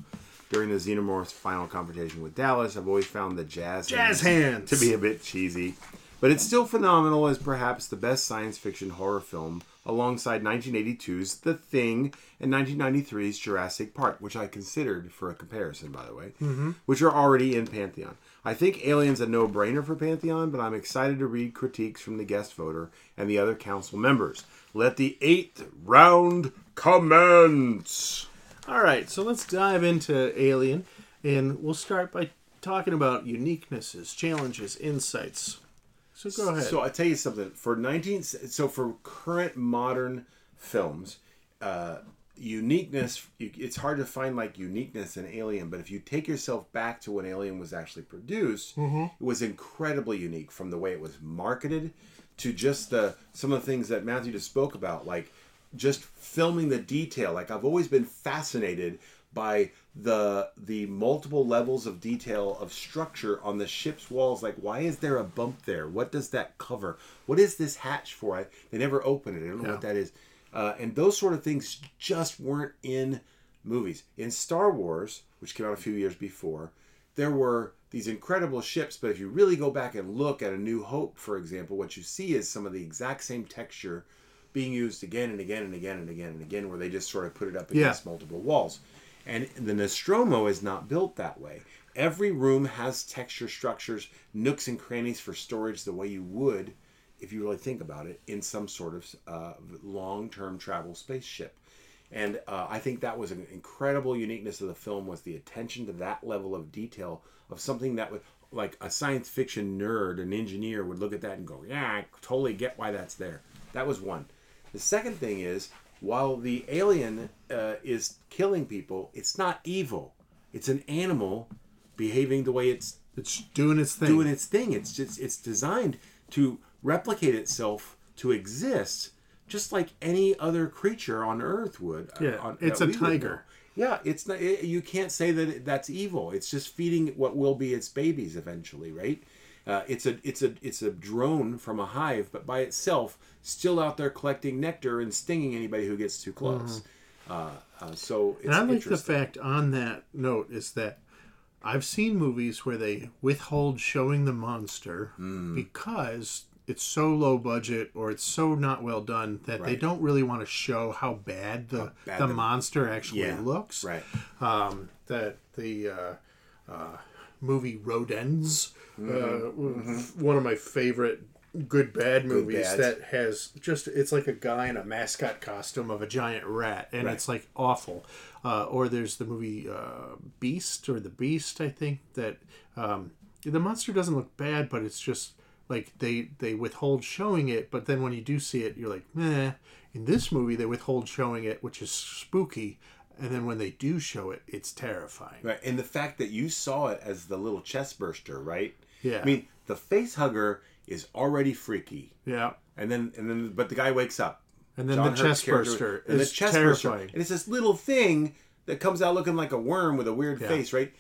During the Xenomorph's final confrontation with Dallas, I've always found the jazz, jazz hands, hands to be a bit cheesy, but it's still phenomenal as perhaps the best science fiction horror film, alongside nineteen eighty-two's The Thing and nineteen ninety-three's Jurassic Park, which I considered for a comparison, by the way, mm-hmm. which are already in Pantheon. I think Alien's a no-brainer for Pantheon, but I'm excited to read critiques from the guest voter and the other council members. Let the eighth round commence! All right, so let's dive into Alien, and we'll start by talking about uniquenesses, challenges, insights. So go ahead. So I'll tell you something. For nineteen, so for current modern films, uh, uniqueness, it's hard to find like uniqueness in Alien, but if you take yourself back to when Alien was actually produced, mm-hmm. it was incredibly unique, from the way it was marketed to just the some of the things that Matthew just spoke about, like just filming the detail. Like, I've always been fascinated by the the multiple levels of detail of structure on the ship's walls. Like, why is there a bump there? What does that cover? What is this hatch for? I, they never open it. I don't know yeah. what that is. Uh, and those sort of things just weren't in movies. In Star Wars, which came out a few years before, there were these incredible ships, but if you really go back and look at A New Hope, for example, what you see is some of the exact same texture being used again and again and again and again and again, where they just sort of put it up against yeah. multiple walls. And the Nostromo is not built that way. Every room has texture, structures, nooks and crannies for storage, the way you would, if you really think about it, in some sort of uh, long-term travel spaceship. And uh, I think that was an incredible uniqueness of the film, was the attention to that level of detail of something that would, like a science fiction nerd, an engineer would look at that and go, yeah, I totally get why that's there. That was one. The second thing is, while the alien uh, is killing people, it's not evil. It's an animal behaving the way it's it's doing its thing. Doing its thing. It's just it's designed to replicate itself, to exist, just like any other creature on Earth would. Yeah, on, it's a tiger. Yeah, it's not. It, you can't say that it, that's evil. It's just feeding what will be its babies eventually, right? Uh, it's a it's a it's a drone from a hive, but by itself, still out there collecting nectar and stinging anybody who gets too close. Mm-hmm. Uh, uh, so, it's and I like the fact on that note is that I've seen movies where they withhold showing the monster mm. because it's so low budget or it's so not well done that right. they don't really want to show how bad the how bad the, the monster actually yeah. looks. Right. Um, that the uh, uh, movie Rodents. Uh, mm-hmm. One of my favorite good bad movies good that has just, it's like a guy in a mascot costume of a giant rat, and right. it's like awful. Uh, or there's the movie uh, Beast or The Beast, I think, that um, the monster doesn't look bad, but it's just like they, they withhold showing it, but then when you do see it, you're like, meh. In this movie, they withhold showing it, which is spooky. And then when they do show it, it's terrifying. Right. And the fact that you saw it as the little chest burster, right? Yeah. I mean, the face hugger is already freaky. Yeah. And then, and then, but the guy wakes up. And then John the Hurt's chest burster is the chest terrifying. Burster. And it's this little thing that comes out looking like a worm with a weird yeah. face, right?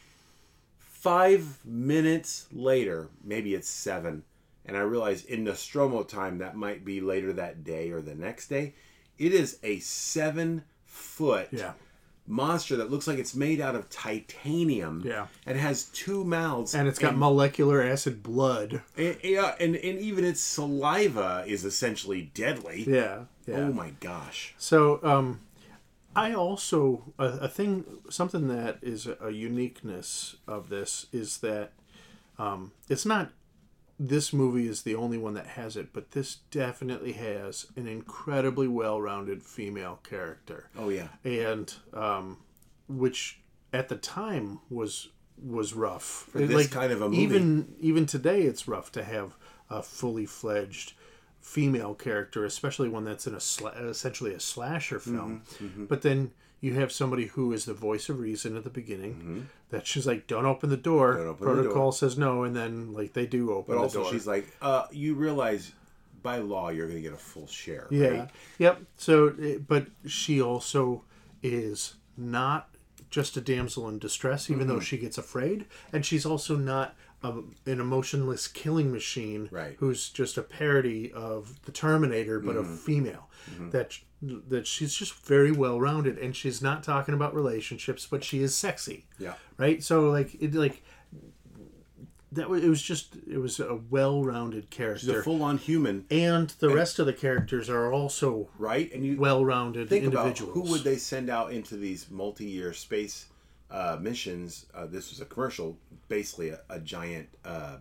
Five minutes later, maybe it's seven, and I realize in Nostromo time, that might be later that day or the next day. It is a seven foot. Yeah. monster that looks like it's made out of titanium yeah and has two mouths, and it's got and, molecular acid blood, and, yeah and and even its saliva is essentially deadly. yeah, yeah. Oh my gosh. So um I also a, a thing something that is a uniqueness of this is that um it's not this movie is the only one that has it, but this definitely has an incredibly well-rounded female character. Oh yeah, and um, which at the time was was rough. For this like, kind of a movie, even even today, it's rough to have a fully fledged female character, especially one that's in a sla- essentially a slasher film. Mm-hmm, mm-hmm. But then you have somebody who is the voice of reason at the beginning, mm-hmm. that she's like, don't open the door. Don't open Protocol the door. says no, and then like they do open but the door. But also she's like, uh, you realize by law you're going to get a full share, yeah. right? Yep. So, but she also is not just a damsel in distress, even mm-hmm. though she gets afraid. And she's also not a, an emotionless killing machine, right, who's just a parody of the Terminator, but mm-hmm. a female. Mm-hmm. That that she's just very well rounded, and she's not talking about relationships, but she is sexy. Yeah. Right. So like it like that was it was just it was a well rounded character. She's a full on human, and the and rest of the characters are also right and you well rounded individuals. Think about who would they send out into these multi year space uh, missions? Uh, this was a commercial, basically a, a giant uh,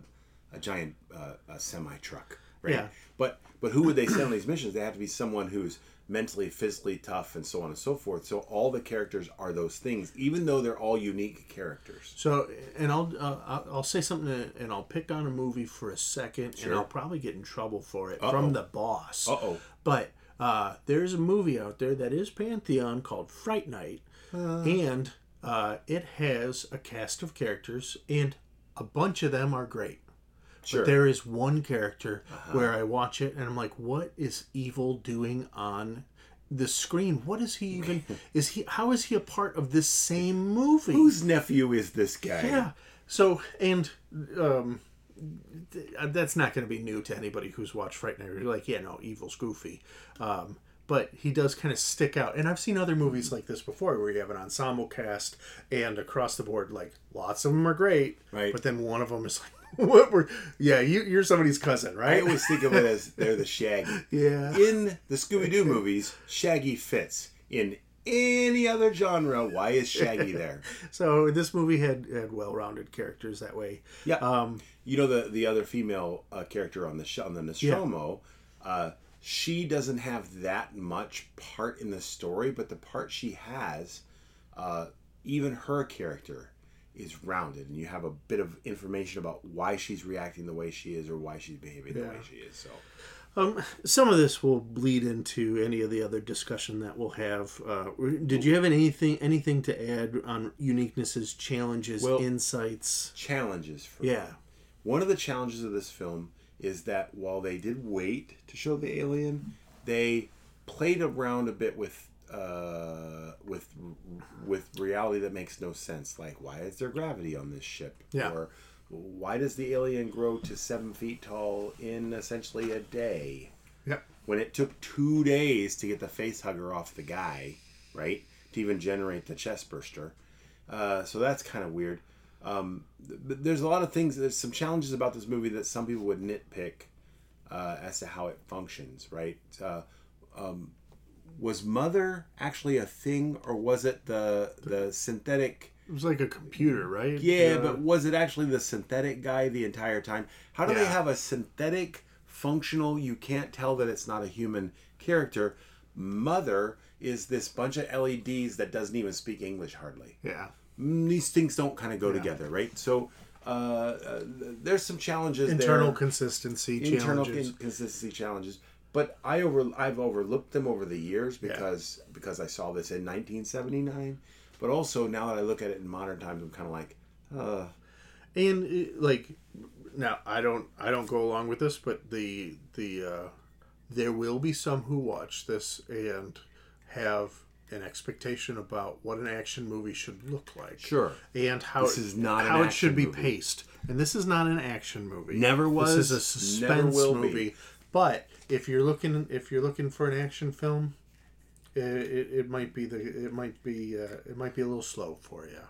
a giant uh, a semi truck. Right? Yeah. But but who would they send on these missions? They have to be someone who's mentally, physically tough, and so on and so forth. So all the characters are those things, even though they're all unique characters. So, and I'll uh, I'll say something, to, and I'll pick on a movie for a second, sure. and I'll probably get in trouble for it Uh-oh. from the boss. Uh-oh. But uh, there's a movie out there that is Pantheon called Fright Night, uh. and uh, it has a cast of characters, and a bunch of them are great. Sure. But there is one character uh-huh. where I watch it and I'm like, what is Evil doing on the screen? What is he even... is he? How is he a part of this same movie? Whose nephew is this guy? Yeah. So, and... Um, th- that's not going to be new to anybody who's watched Fright Night. You're like, yeah, no, Evil's goofy. Um, but he does kind of stick out. And I've seen other movies like this before where you have an ensemble cast and across the board, like, lots of them are great. Right. But then one of them is like, what were yeah you, you're somebody's cousin, right? I always think of it as they're the Shaggy. Yeah, in the Scooby-Doo movies, Shaggy fits. In any other genre, why is Shaggy there? So this movie had, had well-rounded characters that way. Yeah. Um you know, the the other female uh, character on the sh- on the Nostromo, yeah. uh she doesn't have that much part in the story, but the part she has, uh even her character is rounded, and you have a bit of information about why she's reacting the way she is, or why she's behaving the yeah. way she is. So, um, some of this will bleed into any of the other discussion that we'll have. Uh, did you have anything anything to add on uniquenesses, challenges, well, insights? Challenges. For yeah. Me. One of the challenges of this film is that while they did wait to show the alien, they played around a bit with. Uh, with with reality that makes no sense. Like, why is there gravity on this ship? Yeah. Or why does the alien grow to seven feet tall in essentially a day? Yeah. When it took two days to get the face hugger off the guy, right? To even generate the chest burster. Uh, so that's kind of weird. Um, but there's a lot of things. There's some challenges about this movie that some people would nitpick uh, as to how it functions, right? Uh, um, Was Mother actually a thing, or was it the the synthetic? It was like a computer, right? Yeah, yeah. But was it actually the synthetic guy the entire time? How do yeah. they have a synthetic, functional, you can't tell that it's not a human character? Mother is this bunch of L E Ds that doesn't even speak English hardly. Yeah. These things don't kind of go yeah. together, right? So uh, uh, there's some challenges internal there. Consistency internal challenges. Internal consistency challenges. But I over I've overlooked them over the years because yeah. because I saw this in nineteen seventy-nine, but also now that I look at it in modern times, I'm kind of like, uh. And like, now I don't I don't go along with this, but the the uh, there will be some who watch this and have an expectation about what an action movie should look like. Sure. And how this is not how an it should be movie. Paced. And this is not an action movie. Never was. This is a suspense movie. Be. But if you're looking, if you're looking for an action film, it, it, it might be the it might be uh, it might be a little slow for you.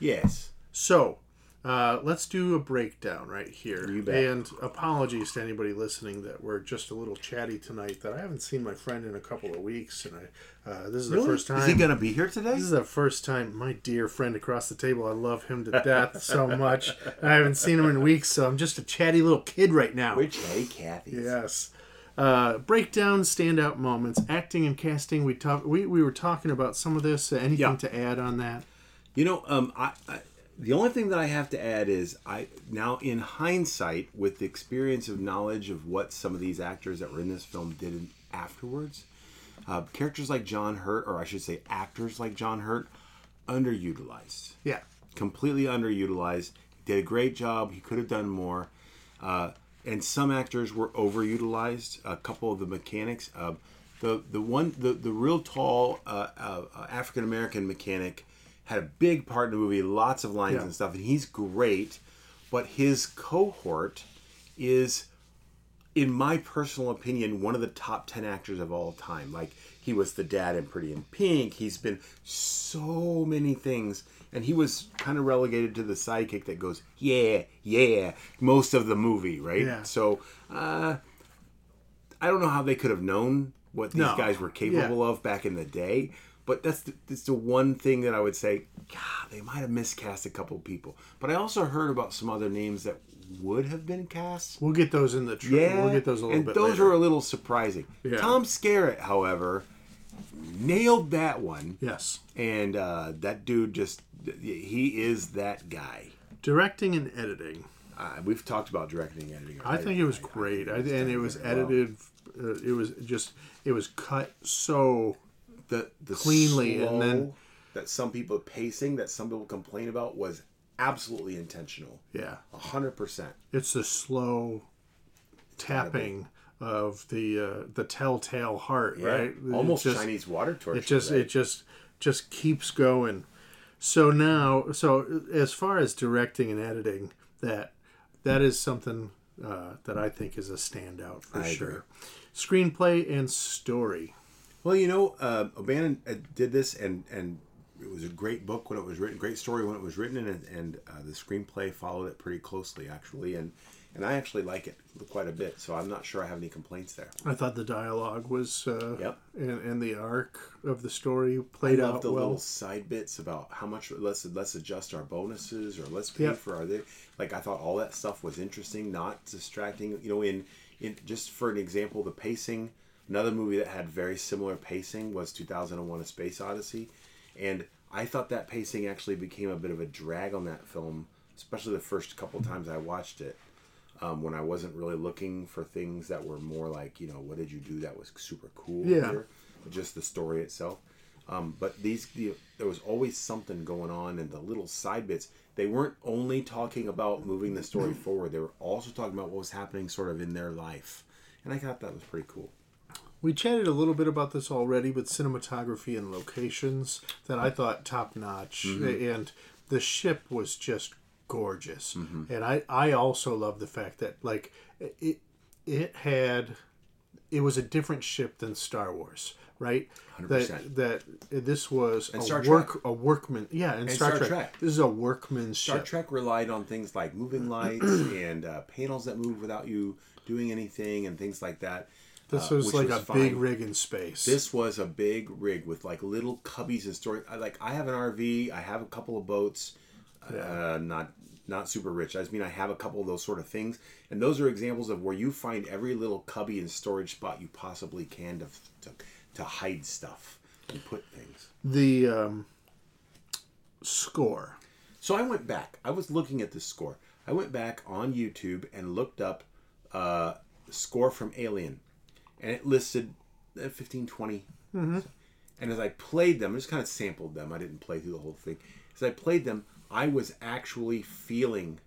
Yes. So uh, let's do a breakdown right here. You bet. And apologies to anybody listening that we're just a little chatty tonight. That I haven't seen my friend in a couple of weeks, and I uh, this is really? the first time. Is he going to be here today? This is the first time. My dear friend across the table, I love him to death so much. I haven't seen him in weeks, so I'm just a chatty little kid right now. We're chatty Cathy's. Yes. Uh, breakdown, standout moments, acting and casting. We talk, We we were talking about some of this. Uh, anything yeah. to add on that? You know, um, I, I the only thing that I have to add is I now in hindsight, with the experience of knowledge of what some of these actors that were in this film did in, afterwards, uh, characters like John Hurt, or I should say, actors like John Hurt, underutilized. Yeah, completely underutilized. Did a great job. He could have done more. Uh, And some actors were overutilized. A couple of the mechanics, uh, the the one the, the real tall uh, uh, African American mechanic had a big part in the movie, lots of lines yeah. and stuff, and he's great. but his cohort is, in my personal opinion, one of the top ten actors of all time. Like, he was the dad in Pretty in Pink. He's been so many things. And he was kind of relegated to the sidekick that goes, yeah, yeah, most of the movie, right? Yeah. So, uh, I don't know how they could have known what these no. guys were capable yeah. of back in the day. But that's the, that's the one thing that I would say, God, they might have miscast a couple people. But I also heard about some other names that would have been cast. We'll get those in the trailer. Yeah, we'll get those a little and bit those later. Are a little surprising. Yeah. Tom Skerritt, however, nailed that one. Yes. And uh, that dude just, he is that guy. Directing and editing. Uh, we've talked about directing and editing. I, I think it was I, great. I, I it was and it was edited. Well. Uh, it was just, it was cut so the, the cleanly. And then that some people pacing, that some people complain about was absolutely intentional. Yeah. one hundred percent. It's the slow it's tapping of the uh, the telltale heart, yeah. right? Almost just Chinese water torture. It just right? it just just keeps going. So now, so as far as directing and editing, that that is something uh, that I think is a standout for I sure. Agree. Screenplay and story. Well, you know, uh, O'Bannon did this, and and it was a great book when it was written, great story when it was written, and and uh, the screenplay followed it pretty closely, actually, and. And I actually like it quite a bit, so I'm not sure I have any complaints there. I thought the dialogue was, uh, yep. and, and the arc of the story played out well. I love the well. little side bits about how much, let's let's adjust our bonuses, or let's pay yep. for our, like I thought all that stuff was interesting, not distracting. You know, in, in just for an example, the pacing, another movie that had very similar pacing was two thousand one A Space Odyssey. And I thought that pacing actually became a bit of a drag on that film, especially the first couple times I watched it. Um, when I wasn't really looking for things that were more like, you know, what did you do that was super cool? Yeah. Here, just the story itself. Um, but these, the, there was always something going on, and the little side bits, they weren't only talking about moving the story forward. They were also talking about what was happening sort of in their life. And I thought that was pretty cool. We chatted a little bit about this already, but cinematography and locations that I thought top notch. Mm-hmm. And the ship was just gorgeous. Mm-hmm. And I, I also love the fact that, like, it it had it was a different ship than Star Wars, right? one hundred percent. That that this was and a Star work Trek. a workman yeah and, and Star, Star Trek. Trek this is a workman's Star ship. Trek relied on things like moving lights and uh, panels that move without you doing anything and things like that. This was uh, like was a fine. big rig in space. This was a big rig with like little cubbies and stories. Like, I have an R V, I have a couple of boats. Yeah. Uh, not not super rich. I just mean I have a couple of those sort of things, and those are examples of where you find every little cubby and storage spot you possibly can to to, to hide stuff and put things. The um, score. So I went back. I was looking at the score. I went back on YouTube and looked up uh, score from Alien, and it listed fifteen, twenty. Mm-hmm. And as I played them, I just kind of sampled them. I didn't play through the whole thing. As I played them, I was actually feeling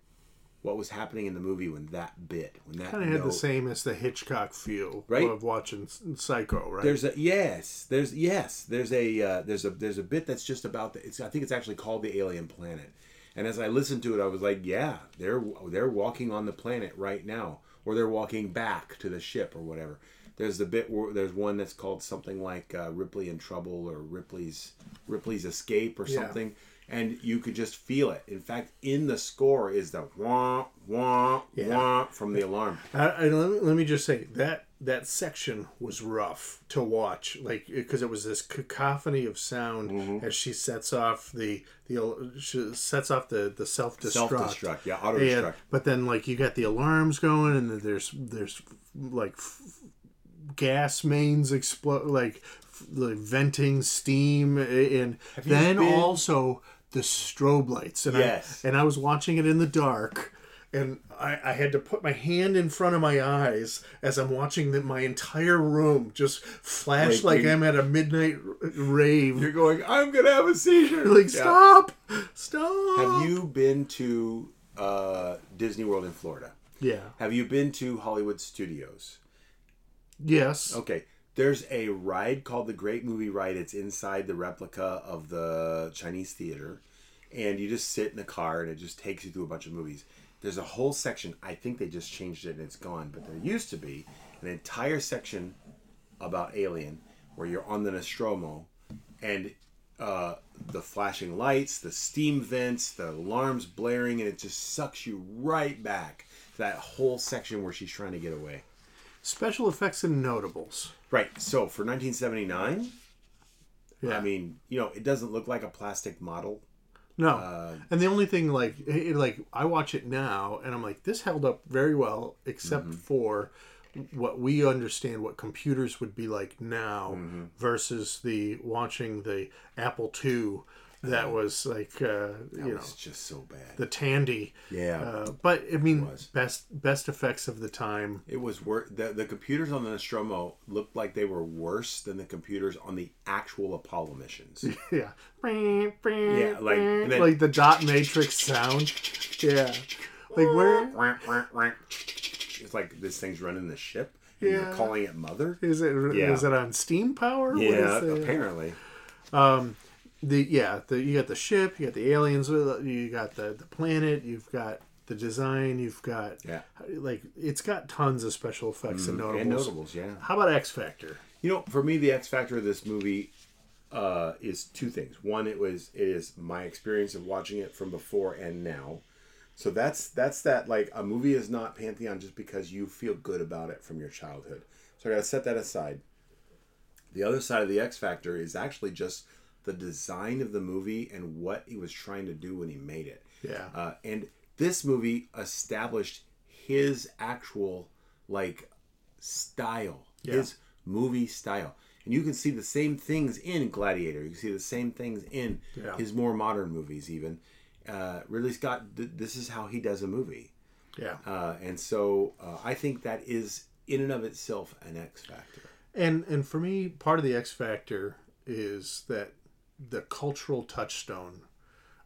what was happening in the movie when that bit, when that kind of had the same as the Hitchcock feel, right? Of watching Psycho, right? There's a yes, there's yes, there's a uh, there's a there's a bit that's just about the. It's, I think it's actually called the Alien Planet, and as I listened to it, I was like, yeah, they're they're walking on the planet right now, or they're walking back to the ship or whatever. There's the bit where there's one that's called something like uh, Ripley in Trouble or Ripley's Ripley's Escape or something. Yeah. And you could just feel it. In fact, in the score is the wah, wah, yeah. wah from the alarm. I, I, let, me, let me just say, that that section was rough to watch. Like, because it was this cacophony of sound mm-hmm. as she sets off the the she sets off the, the self-destruct. Self-destruct, yeah, auto-destruct. And, but then, like, you got the alarms going, and there's, there's like, f- gas mains explode, like, like venting steam, and then been? also... the strobe lights, and yes. I and I was watching it in the dark, and I, I had to put my hand in front of my eyes as I'm watching that my entire room just flash like, like I'm at a midnight rave. You're going, I'm gonna have a seizure. You're like, yeah. stop, stop. Have you been to uh, Disney World in Florida? Yeah. Have you been to Hollywood Studios? Yes. Okay. There's a ride called the Great Movie Ride. It's inside the replica of the Chinese theater. And you just sit in a car, and it just takes you through a bunch of movies. There's a whole section, I think they just changed it and it's gone, but there used to be an entire section about Alien where you're on the Nostromo and uh, the flashing lights, the steam vents, the alarms blaring, and it just sucks you right back to that whole section where she's trying to get away. Special effects and notables. Right. So for nineteen seventy-nine, yeah. I mean, you know, it doesn't look like a plastic model. No. Uh, and the only thing, like, it, like I watch it now, and I'm like, this held up very well, except mm-hmm. for what we understand what computers would be like now mm-hmm. versus the watching the Apple two that um, was like, uh, that you was know, just so bad. The Tandy. Yeah. Uh, but, I mean, best best effects of the time. It was worse. The, the computers on the Nostromo looked like they were worse than the computers on the actual Apollo missions. Yeah. Yeah. Like, and then, like the dot matrix sound. Yeah. Like where... It's like this thing's running the ship. And yeah. You're calling it Mother. Is it? Yeah. Is it on steam power? Yeah, what is it? Apparently. Um, the yeah, the you got the ship, you got the aliens, you got the, the planet, you've got the design, you've got yeah, like it's got tons of special effects mm-hmm. and notables. And notables, yeah. How about X Factor? You know, for me, the X Factor of this movie uh, is two things. One, it was it is my experience of watching it from before and now. So that's that's that like a movie is not Pantheon just because you feel good about it from your childhood. So I gotta set that aside. The other side of the X Factor is actually just the design of the movie and what he was trying to do when he made it. Yeah. Uh, and this movie established his actual like style, yeah. his movie style. And you can see the same things in Gladiator. You can see the same things in yeah. his more modern movies even. Uh, Ridley Scott, th- this is how he does a movie. Yeah. Uh, and so uh, I think that is in and of itself an X Factor. And and for me, part of the X Factor is that the cultural touchstone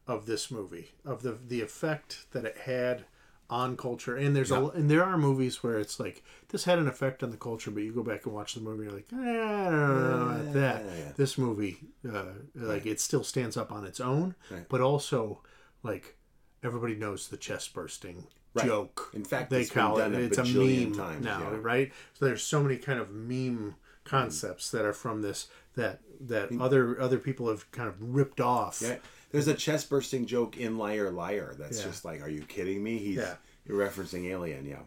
of this movie, of the the effect that it had on culture. And there's yeah. a, and there are movies where it's like, this had an effect on the culture, but you go back and watch the movie, you're like, eh, I don't know about that. Yeah, yeah, yeah. This movie, uh, like, yeah. it still stands up on its own, right. but also... Like, everybody knows the chest bursting right. joke. In fact, they call it. It's a meme times, now, yeah. right? So there's so many kind of meme concepts mm-hmm. that are from this that that mm-hmm. other other people have kind of ripped off. Yeah. There's a chest bursting joke in Liar Liar that's yeah. just like, are you kidding me? He's yeah. you're referencing Alien, yeah.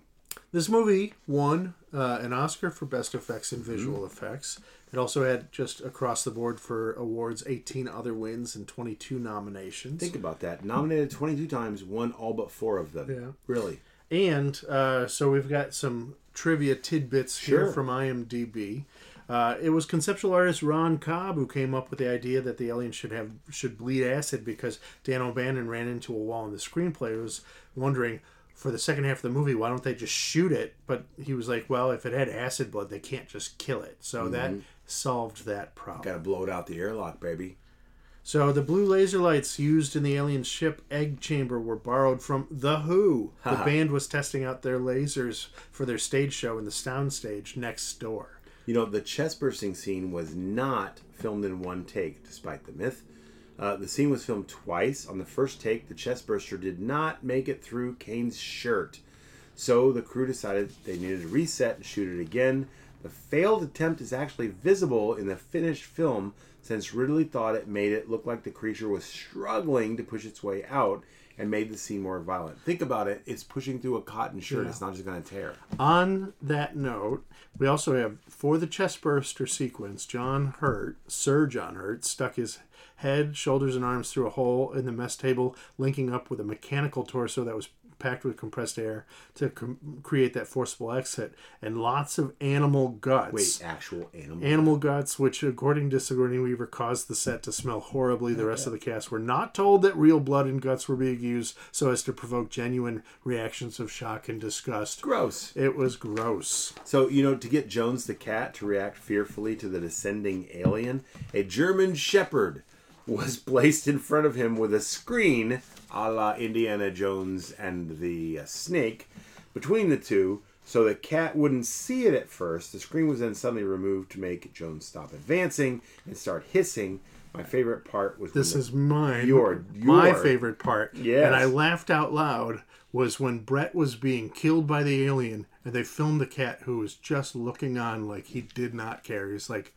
This movie won uh, an Oscar for Best Effects and Visual mm-hmm. Effects. It also had just across the board for awards, eighteen other wins and twenty-two nominations. Think about that. Nominated twenty-two times, won all but four of them. Yeah. Really. And uh, so we've got some trivia tidbits sure. here from IMDb. Uh, it was conceptual artist Ron Cobb who came up with the idea that the aliens should have should bleed acid because Dan O'Bannon ran into a wall in the screenplay. He was wondering... For the second half of the movie, why don't they just shoot it? But he was like, well, if it had acid blood, they can't just kill it. So mm-hmm. that solved that problem. Gotta blow it out the airlock, baby. So the blue laser lights used in the alien ship egg chamber were borrowed from The Who. The band was testing out their lasers for their stage show in the soundstage next door. You know, the chest bursting scene was not filmed in one take, despite the myth. Uh, the scene was filmed twice. On the first take, the chestburster did not make it through Kane's shirt. So the crew decided they needed to reset and shoot it again. The failed attempt is actually visible in the finished film since Ridley thought it made it look like the creature was struggling to push its way out and made the scene more violent. Think about it. It's pushing through a cotton shirt. Yeah. It's not just going to tear. On that note, we also have, for the chestburster sequence, John Hurt, Sir John Hurt, stuck his head, shoulders, and arms through a hole in the mess table, linking up with a mechanical torso that was packed with compressed air to com- create that forcible exit, and lots of animal guts. Wait, actual animal Animal guts, which, according to Sigourney Weaver, caused the set to smell horribly. The rest okay. of the cast were not told that real blood and guts were being used so as to provoke genuine reactions of shock and disgust. Gross. It was gross. So, you know, to get Jones the cat to react fearfully to the descending alien, a German shepherd was placed in front of him with a screen, a la Indiana Jones and the uh, snake, between the two, so the cat wouldn't see it at first. The screen was then suddenly removed to make Jones stop advancing and start hissing. My favorite part was this is mine. Your, your my favorite part. Yes. And I laughed out loud was when Brett was being killed by the alien and they filmed the cat who was just looking on like he did not care. He's like,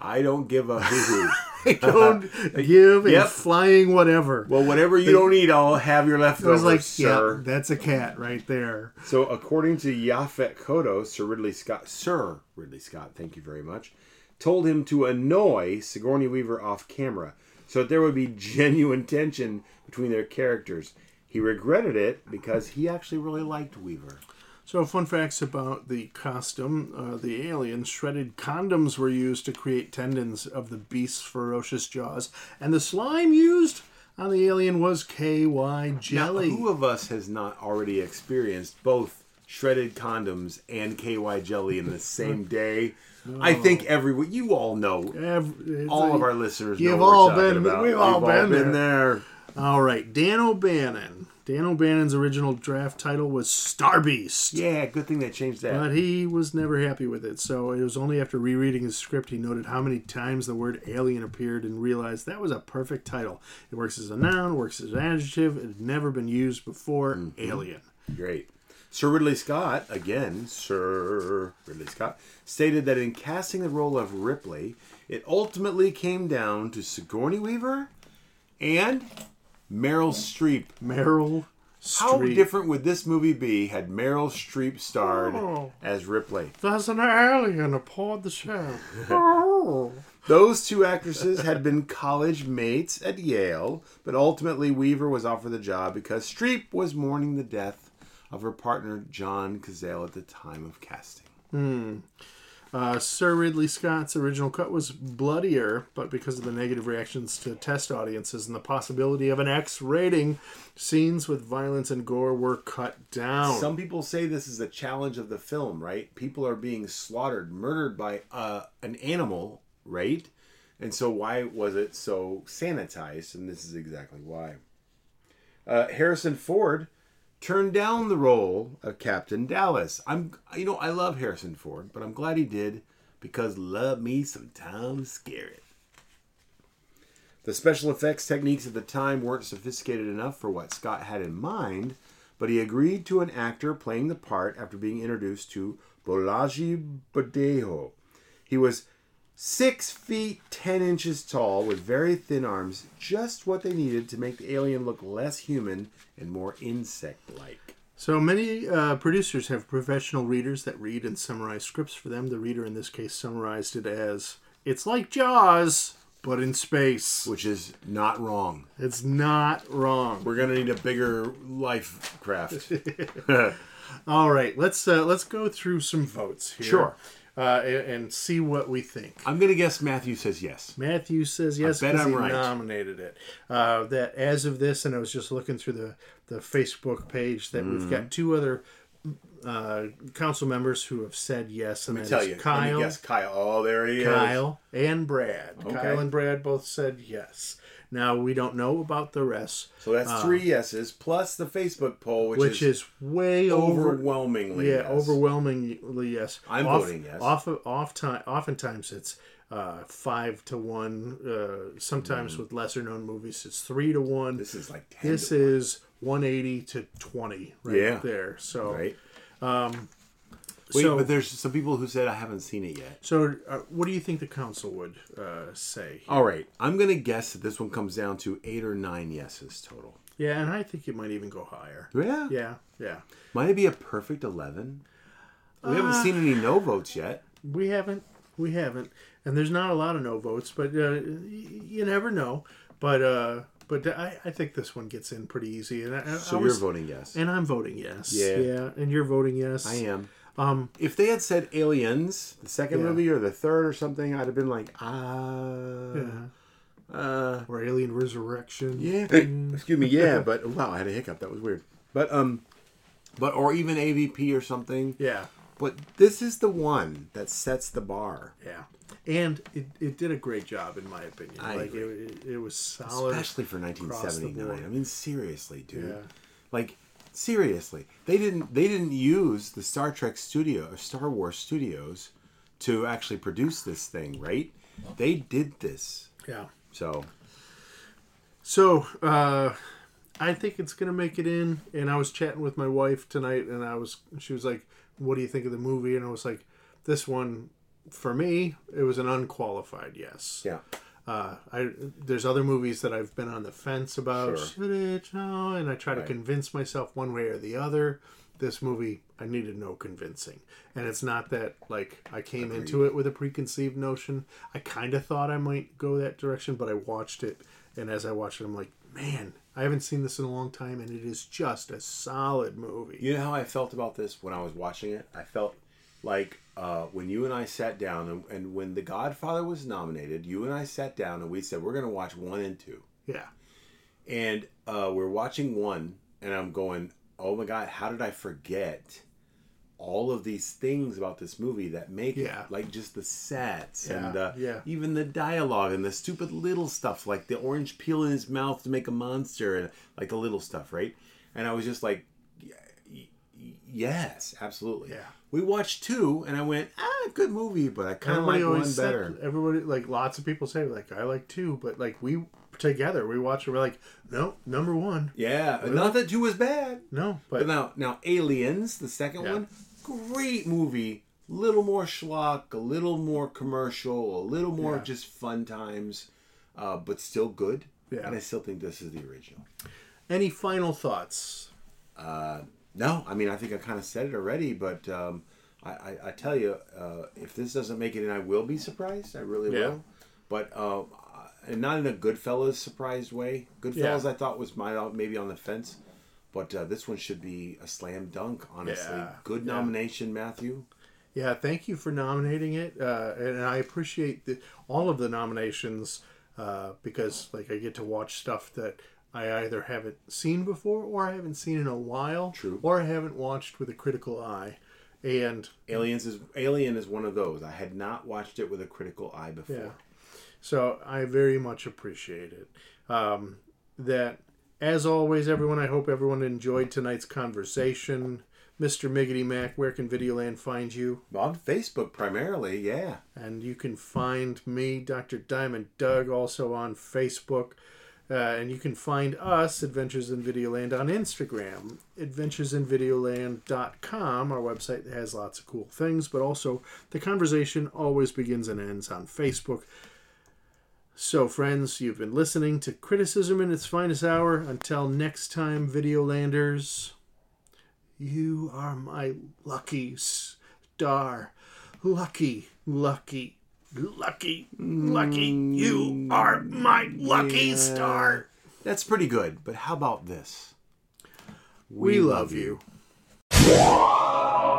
I don't give a hoo-hoo. I don't give yep. a flying whatever. Well, whatever you they, don't eat, I'll have your leftovers, I was like, sir. Yeah, that's a cat right there. So according to Yaphet Kotto, Sir Ridley Scott, Sir Ridley Scott, thank you very much, told him to annoy Sigourney Weaver off camera so that there would be genuine tension between their characters. He regretted it because he actually really liked Weaver. So, fun facts about the costume. Uh, the alien, shredded condoms were used to create tendons of the beast's ferocious jaws. And the slime used on the alien was K Y jelly. Now, who of us has not already experienced both shredded condoms and K Y jelly in the same day? No. I think everyone, you all know, Every, all like, of our listeners know what we're all talking been, about. We've, we've all, been, all been, been there. All right, Dan O'Bannon. Dan O'Bannon's original draft title was Star Beast. Yeah, good thing they changed that. But he was never happy with it, so it was only after rereading his script he noted how many times the word alien appeared and realized that was a perfect title. It works as a noun, works as an adjective, it had never been used before, mm-hmm. Alien. Great. Sir Ridley Scott, again, Sir Ridley Scott, stated that in casting the role of Ripley, it ultimately came down to Sigourney Weaver and... Meryl Streep. Meryl Streep. How different would this movie be had Meryl Streep starred oh, as Ripley? There's an alien aboard the ship. Oh. Those two actresses had been college mates at Yale, but ultimately Weaver was offered the job because Streep was mourning the death of her partner John Cazale at the time of casting. Hmm. Uh, Sir Ridley Scott's original cut was bloodier, but because of the negative reactions to test audiences and the possibility of an X rating, scenes with violence and gore were cut down. Some people say this is a challenge of the film, right? People are being slaughtered, murdered by uh, an animal, right? And so why was it so sanitized? And this is exactly why. Uh, Harrison Ford turned down the role of Captain Dallas. I'm, you know, I love Harrison Ford, but I'm glad he did because love me some Tom Skerritt. The special effects techniques at the time weren't sophisticated enough for what Scott had in mind, but he agreed to an actor playing the part after being introduced to Bolaji Bodejo. He was six feet ten inches tall with very thin arms, just what they needed to make the alien look less human and more insect-like. So many uh, producers have professional readers that read and summarize scripts for them. The reader in this case summarized it as, it's like Jaws, but in space. Which is not wrong. It's not wrong. We're going to need a bigger life craft. All right, let's, uh, let's go through some votes here. Sure. Uh, and, and see what we think. I'm going to guess Matthew says yes. Matthew says yes because he right. nominated it. Uh, that as of this, and I was just looking through the, the Facebook page, that mm. we've got two other uh, council members who have said yes. And Let me tell you. Kyle, Let me guess Kyle. Oh, there he Kyle is. Kyle and Brad. Okay. Kyle and Brad both said yes. Now, we don't know about the rest. So that's um, three yeses, plus the Facebook poll, which, which is, is way over, overwhelmingly yeah, yes. overwhelmingly yes. I'm off, voting yes. Off, off time, oftentimes it's uh, five to one. Uh, sometimes mm. with lesser-known movies, it's three to one. This is like ten This to one. Is one eighty to twenty right yeah. there. So, right. Um, Wait, so, but there's some people who said I haven't seen it yet. So uh, what do you think the council would uh, say? All right. I'm going to guess that this one comes down to eight or nine yeses total. Yeah, and I think it might even go higher. Yeah? Yeah, yeah. Might it be a perfect eleven? We uh, haven't seen any no votes yet. We haven't. We haven't. And there's not a lot of no votes, but uh, you never know. But... Uh, But I, I think this one gets in pretty easy. And I, so I was, you're voting yes. And I'm voting yes. Yeah. yeah. And you're voting yes. I am. Um, if they had said Aliens, the second yeah. movie or the third or something, I'd have been like, ah. Yeah. Uh, or Alien Resurrection. Yeah. Excuse me. Yeah. But wow, I had a hiccup. That was weird. But, um, but or even A V P or something. Yeah. But this is the one that sets the bar. Yeah. And it, it did a great job, in my opinion. I like agree. It, it, it was solid. Especially for nineteen seventy-nine. I mean, seriously, dude. Yeah. Like, seriously. They didn't they didn't use the Star Trek studio or Star Wars studios to actually produce this thing, right? They did this. Yeah. So, so uh, I think it's gonna make it in. And I was chatting with my wife tonight, and I was she was like, "What do you think of the movie?" And I was like, "This one, for me, it was an unqualified yes." Yeah. Uh, I there's other movies that I've been on the fence about, sure. and I try to right. convince myself one way or the other. This movie, I needed no convincing. And it's not that, like, I came Agreed. into it with a preconceived notion. I kind of thought I might go that direction, but I watched it, and as I watched it, I'm like, man, I haven't seen this in a long time, and it is just a solid movie. You know how I felt about this when I was watching it? I felt like uh, when you and I sat down, and, and when The Godfather was nominated, you and I sat down, and we said, we're going to watch one and two. Yeah. And uh, we're watching one, and I'm going... oh my God, how did I forget all of these things about this movie that make yeah. it, like just the sets yeah. and the, yeah. even the dialogue and the stupid little stuff, like the orange peel in his mouth to make a monster and like the little stuff, right? And I was just like, yes, absolutely. Yeah. We watched two, and I went, ah, good movie, but I kind of like one said, better. Everybody, like lots of people say, like, I like two, but like we... together we watch it, we're like, no, number one, yeah, really? Not that two was bad, no, but, but now now Aliens, the second yeah. one, great movie, little more schlock, a little more commercial, a little more yeah. just fun times, uh but still good, yeah. and I still think this is the original. Any final thoughts? Uh no, I mean, I think I kind of said it already, but um I, I, I tell you, uh if this doesn't make it in, I will be surprised. I really yeah. will. But um uh, and not in a Goodfellas surprised way. Goodfellas, yeah. I thought, was my maybe on the fence. But uh, this one should be a slam dunk, honestly. Yeah. Good nomination, yeah. Matthew. Yeah, thank you for nominating it. Uh, and I appreciate the, all of the nominations uh, because like I get to watch stuff that I either haven't seen before or I haven't seen in a while. True. Or I haven't watched with a critical eye. And Aliens is Alien is one of those. I had not watched it with a critical eye before. Yeah. So I very much appreciate it. Um, that, as always, everyone, I hope everyone enjoyed tonight's conversation. Mister Miggity Mac, where can Videoland find you? On Facebook, primarily, yeah. And you can find me, Doctor Diamond Doug, also on Facebook. Uh, and you can find us, Adventures in Videoland, on Instagram. adventures in videoland dot com. Our website has lots of cool things, but also the conversation always begins and ends on Facebook. So, friends, you've been listening to Criticism in its Finest Hour. Until next time, Videolanders, you are my lucky star. Lucky, lucky, lucky, lucky. You are my lucky yeah. star. That's pretty good, but how about this? We, we love, love you. you.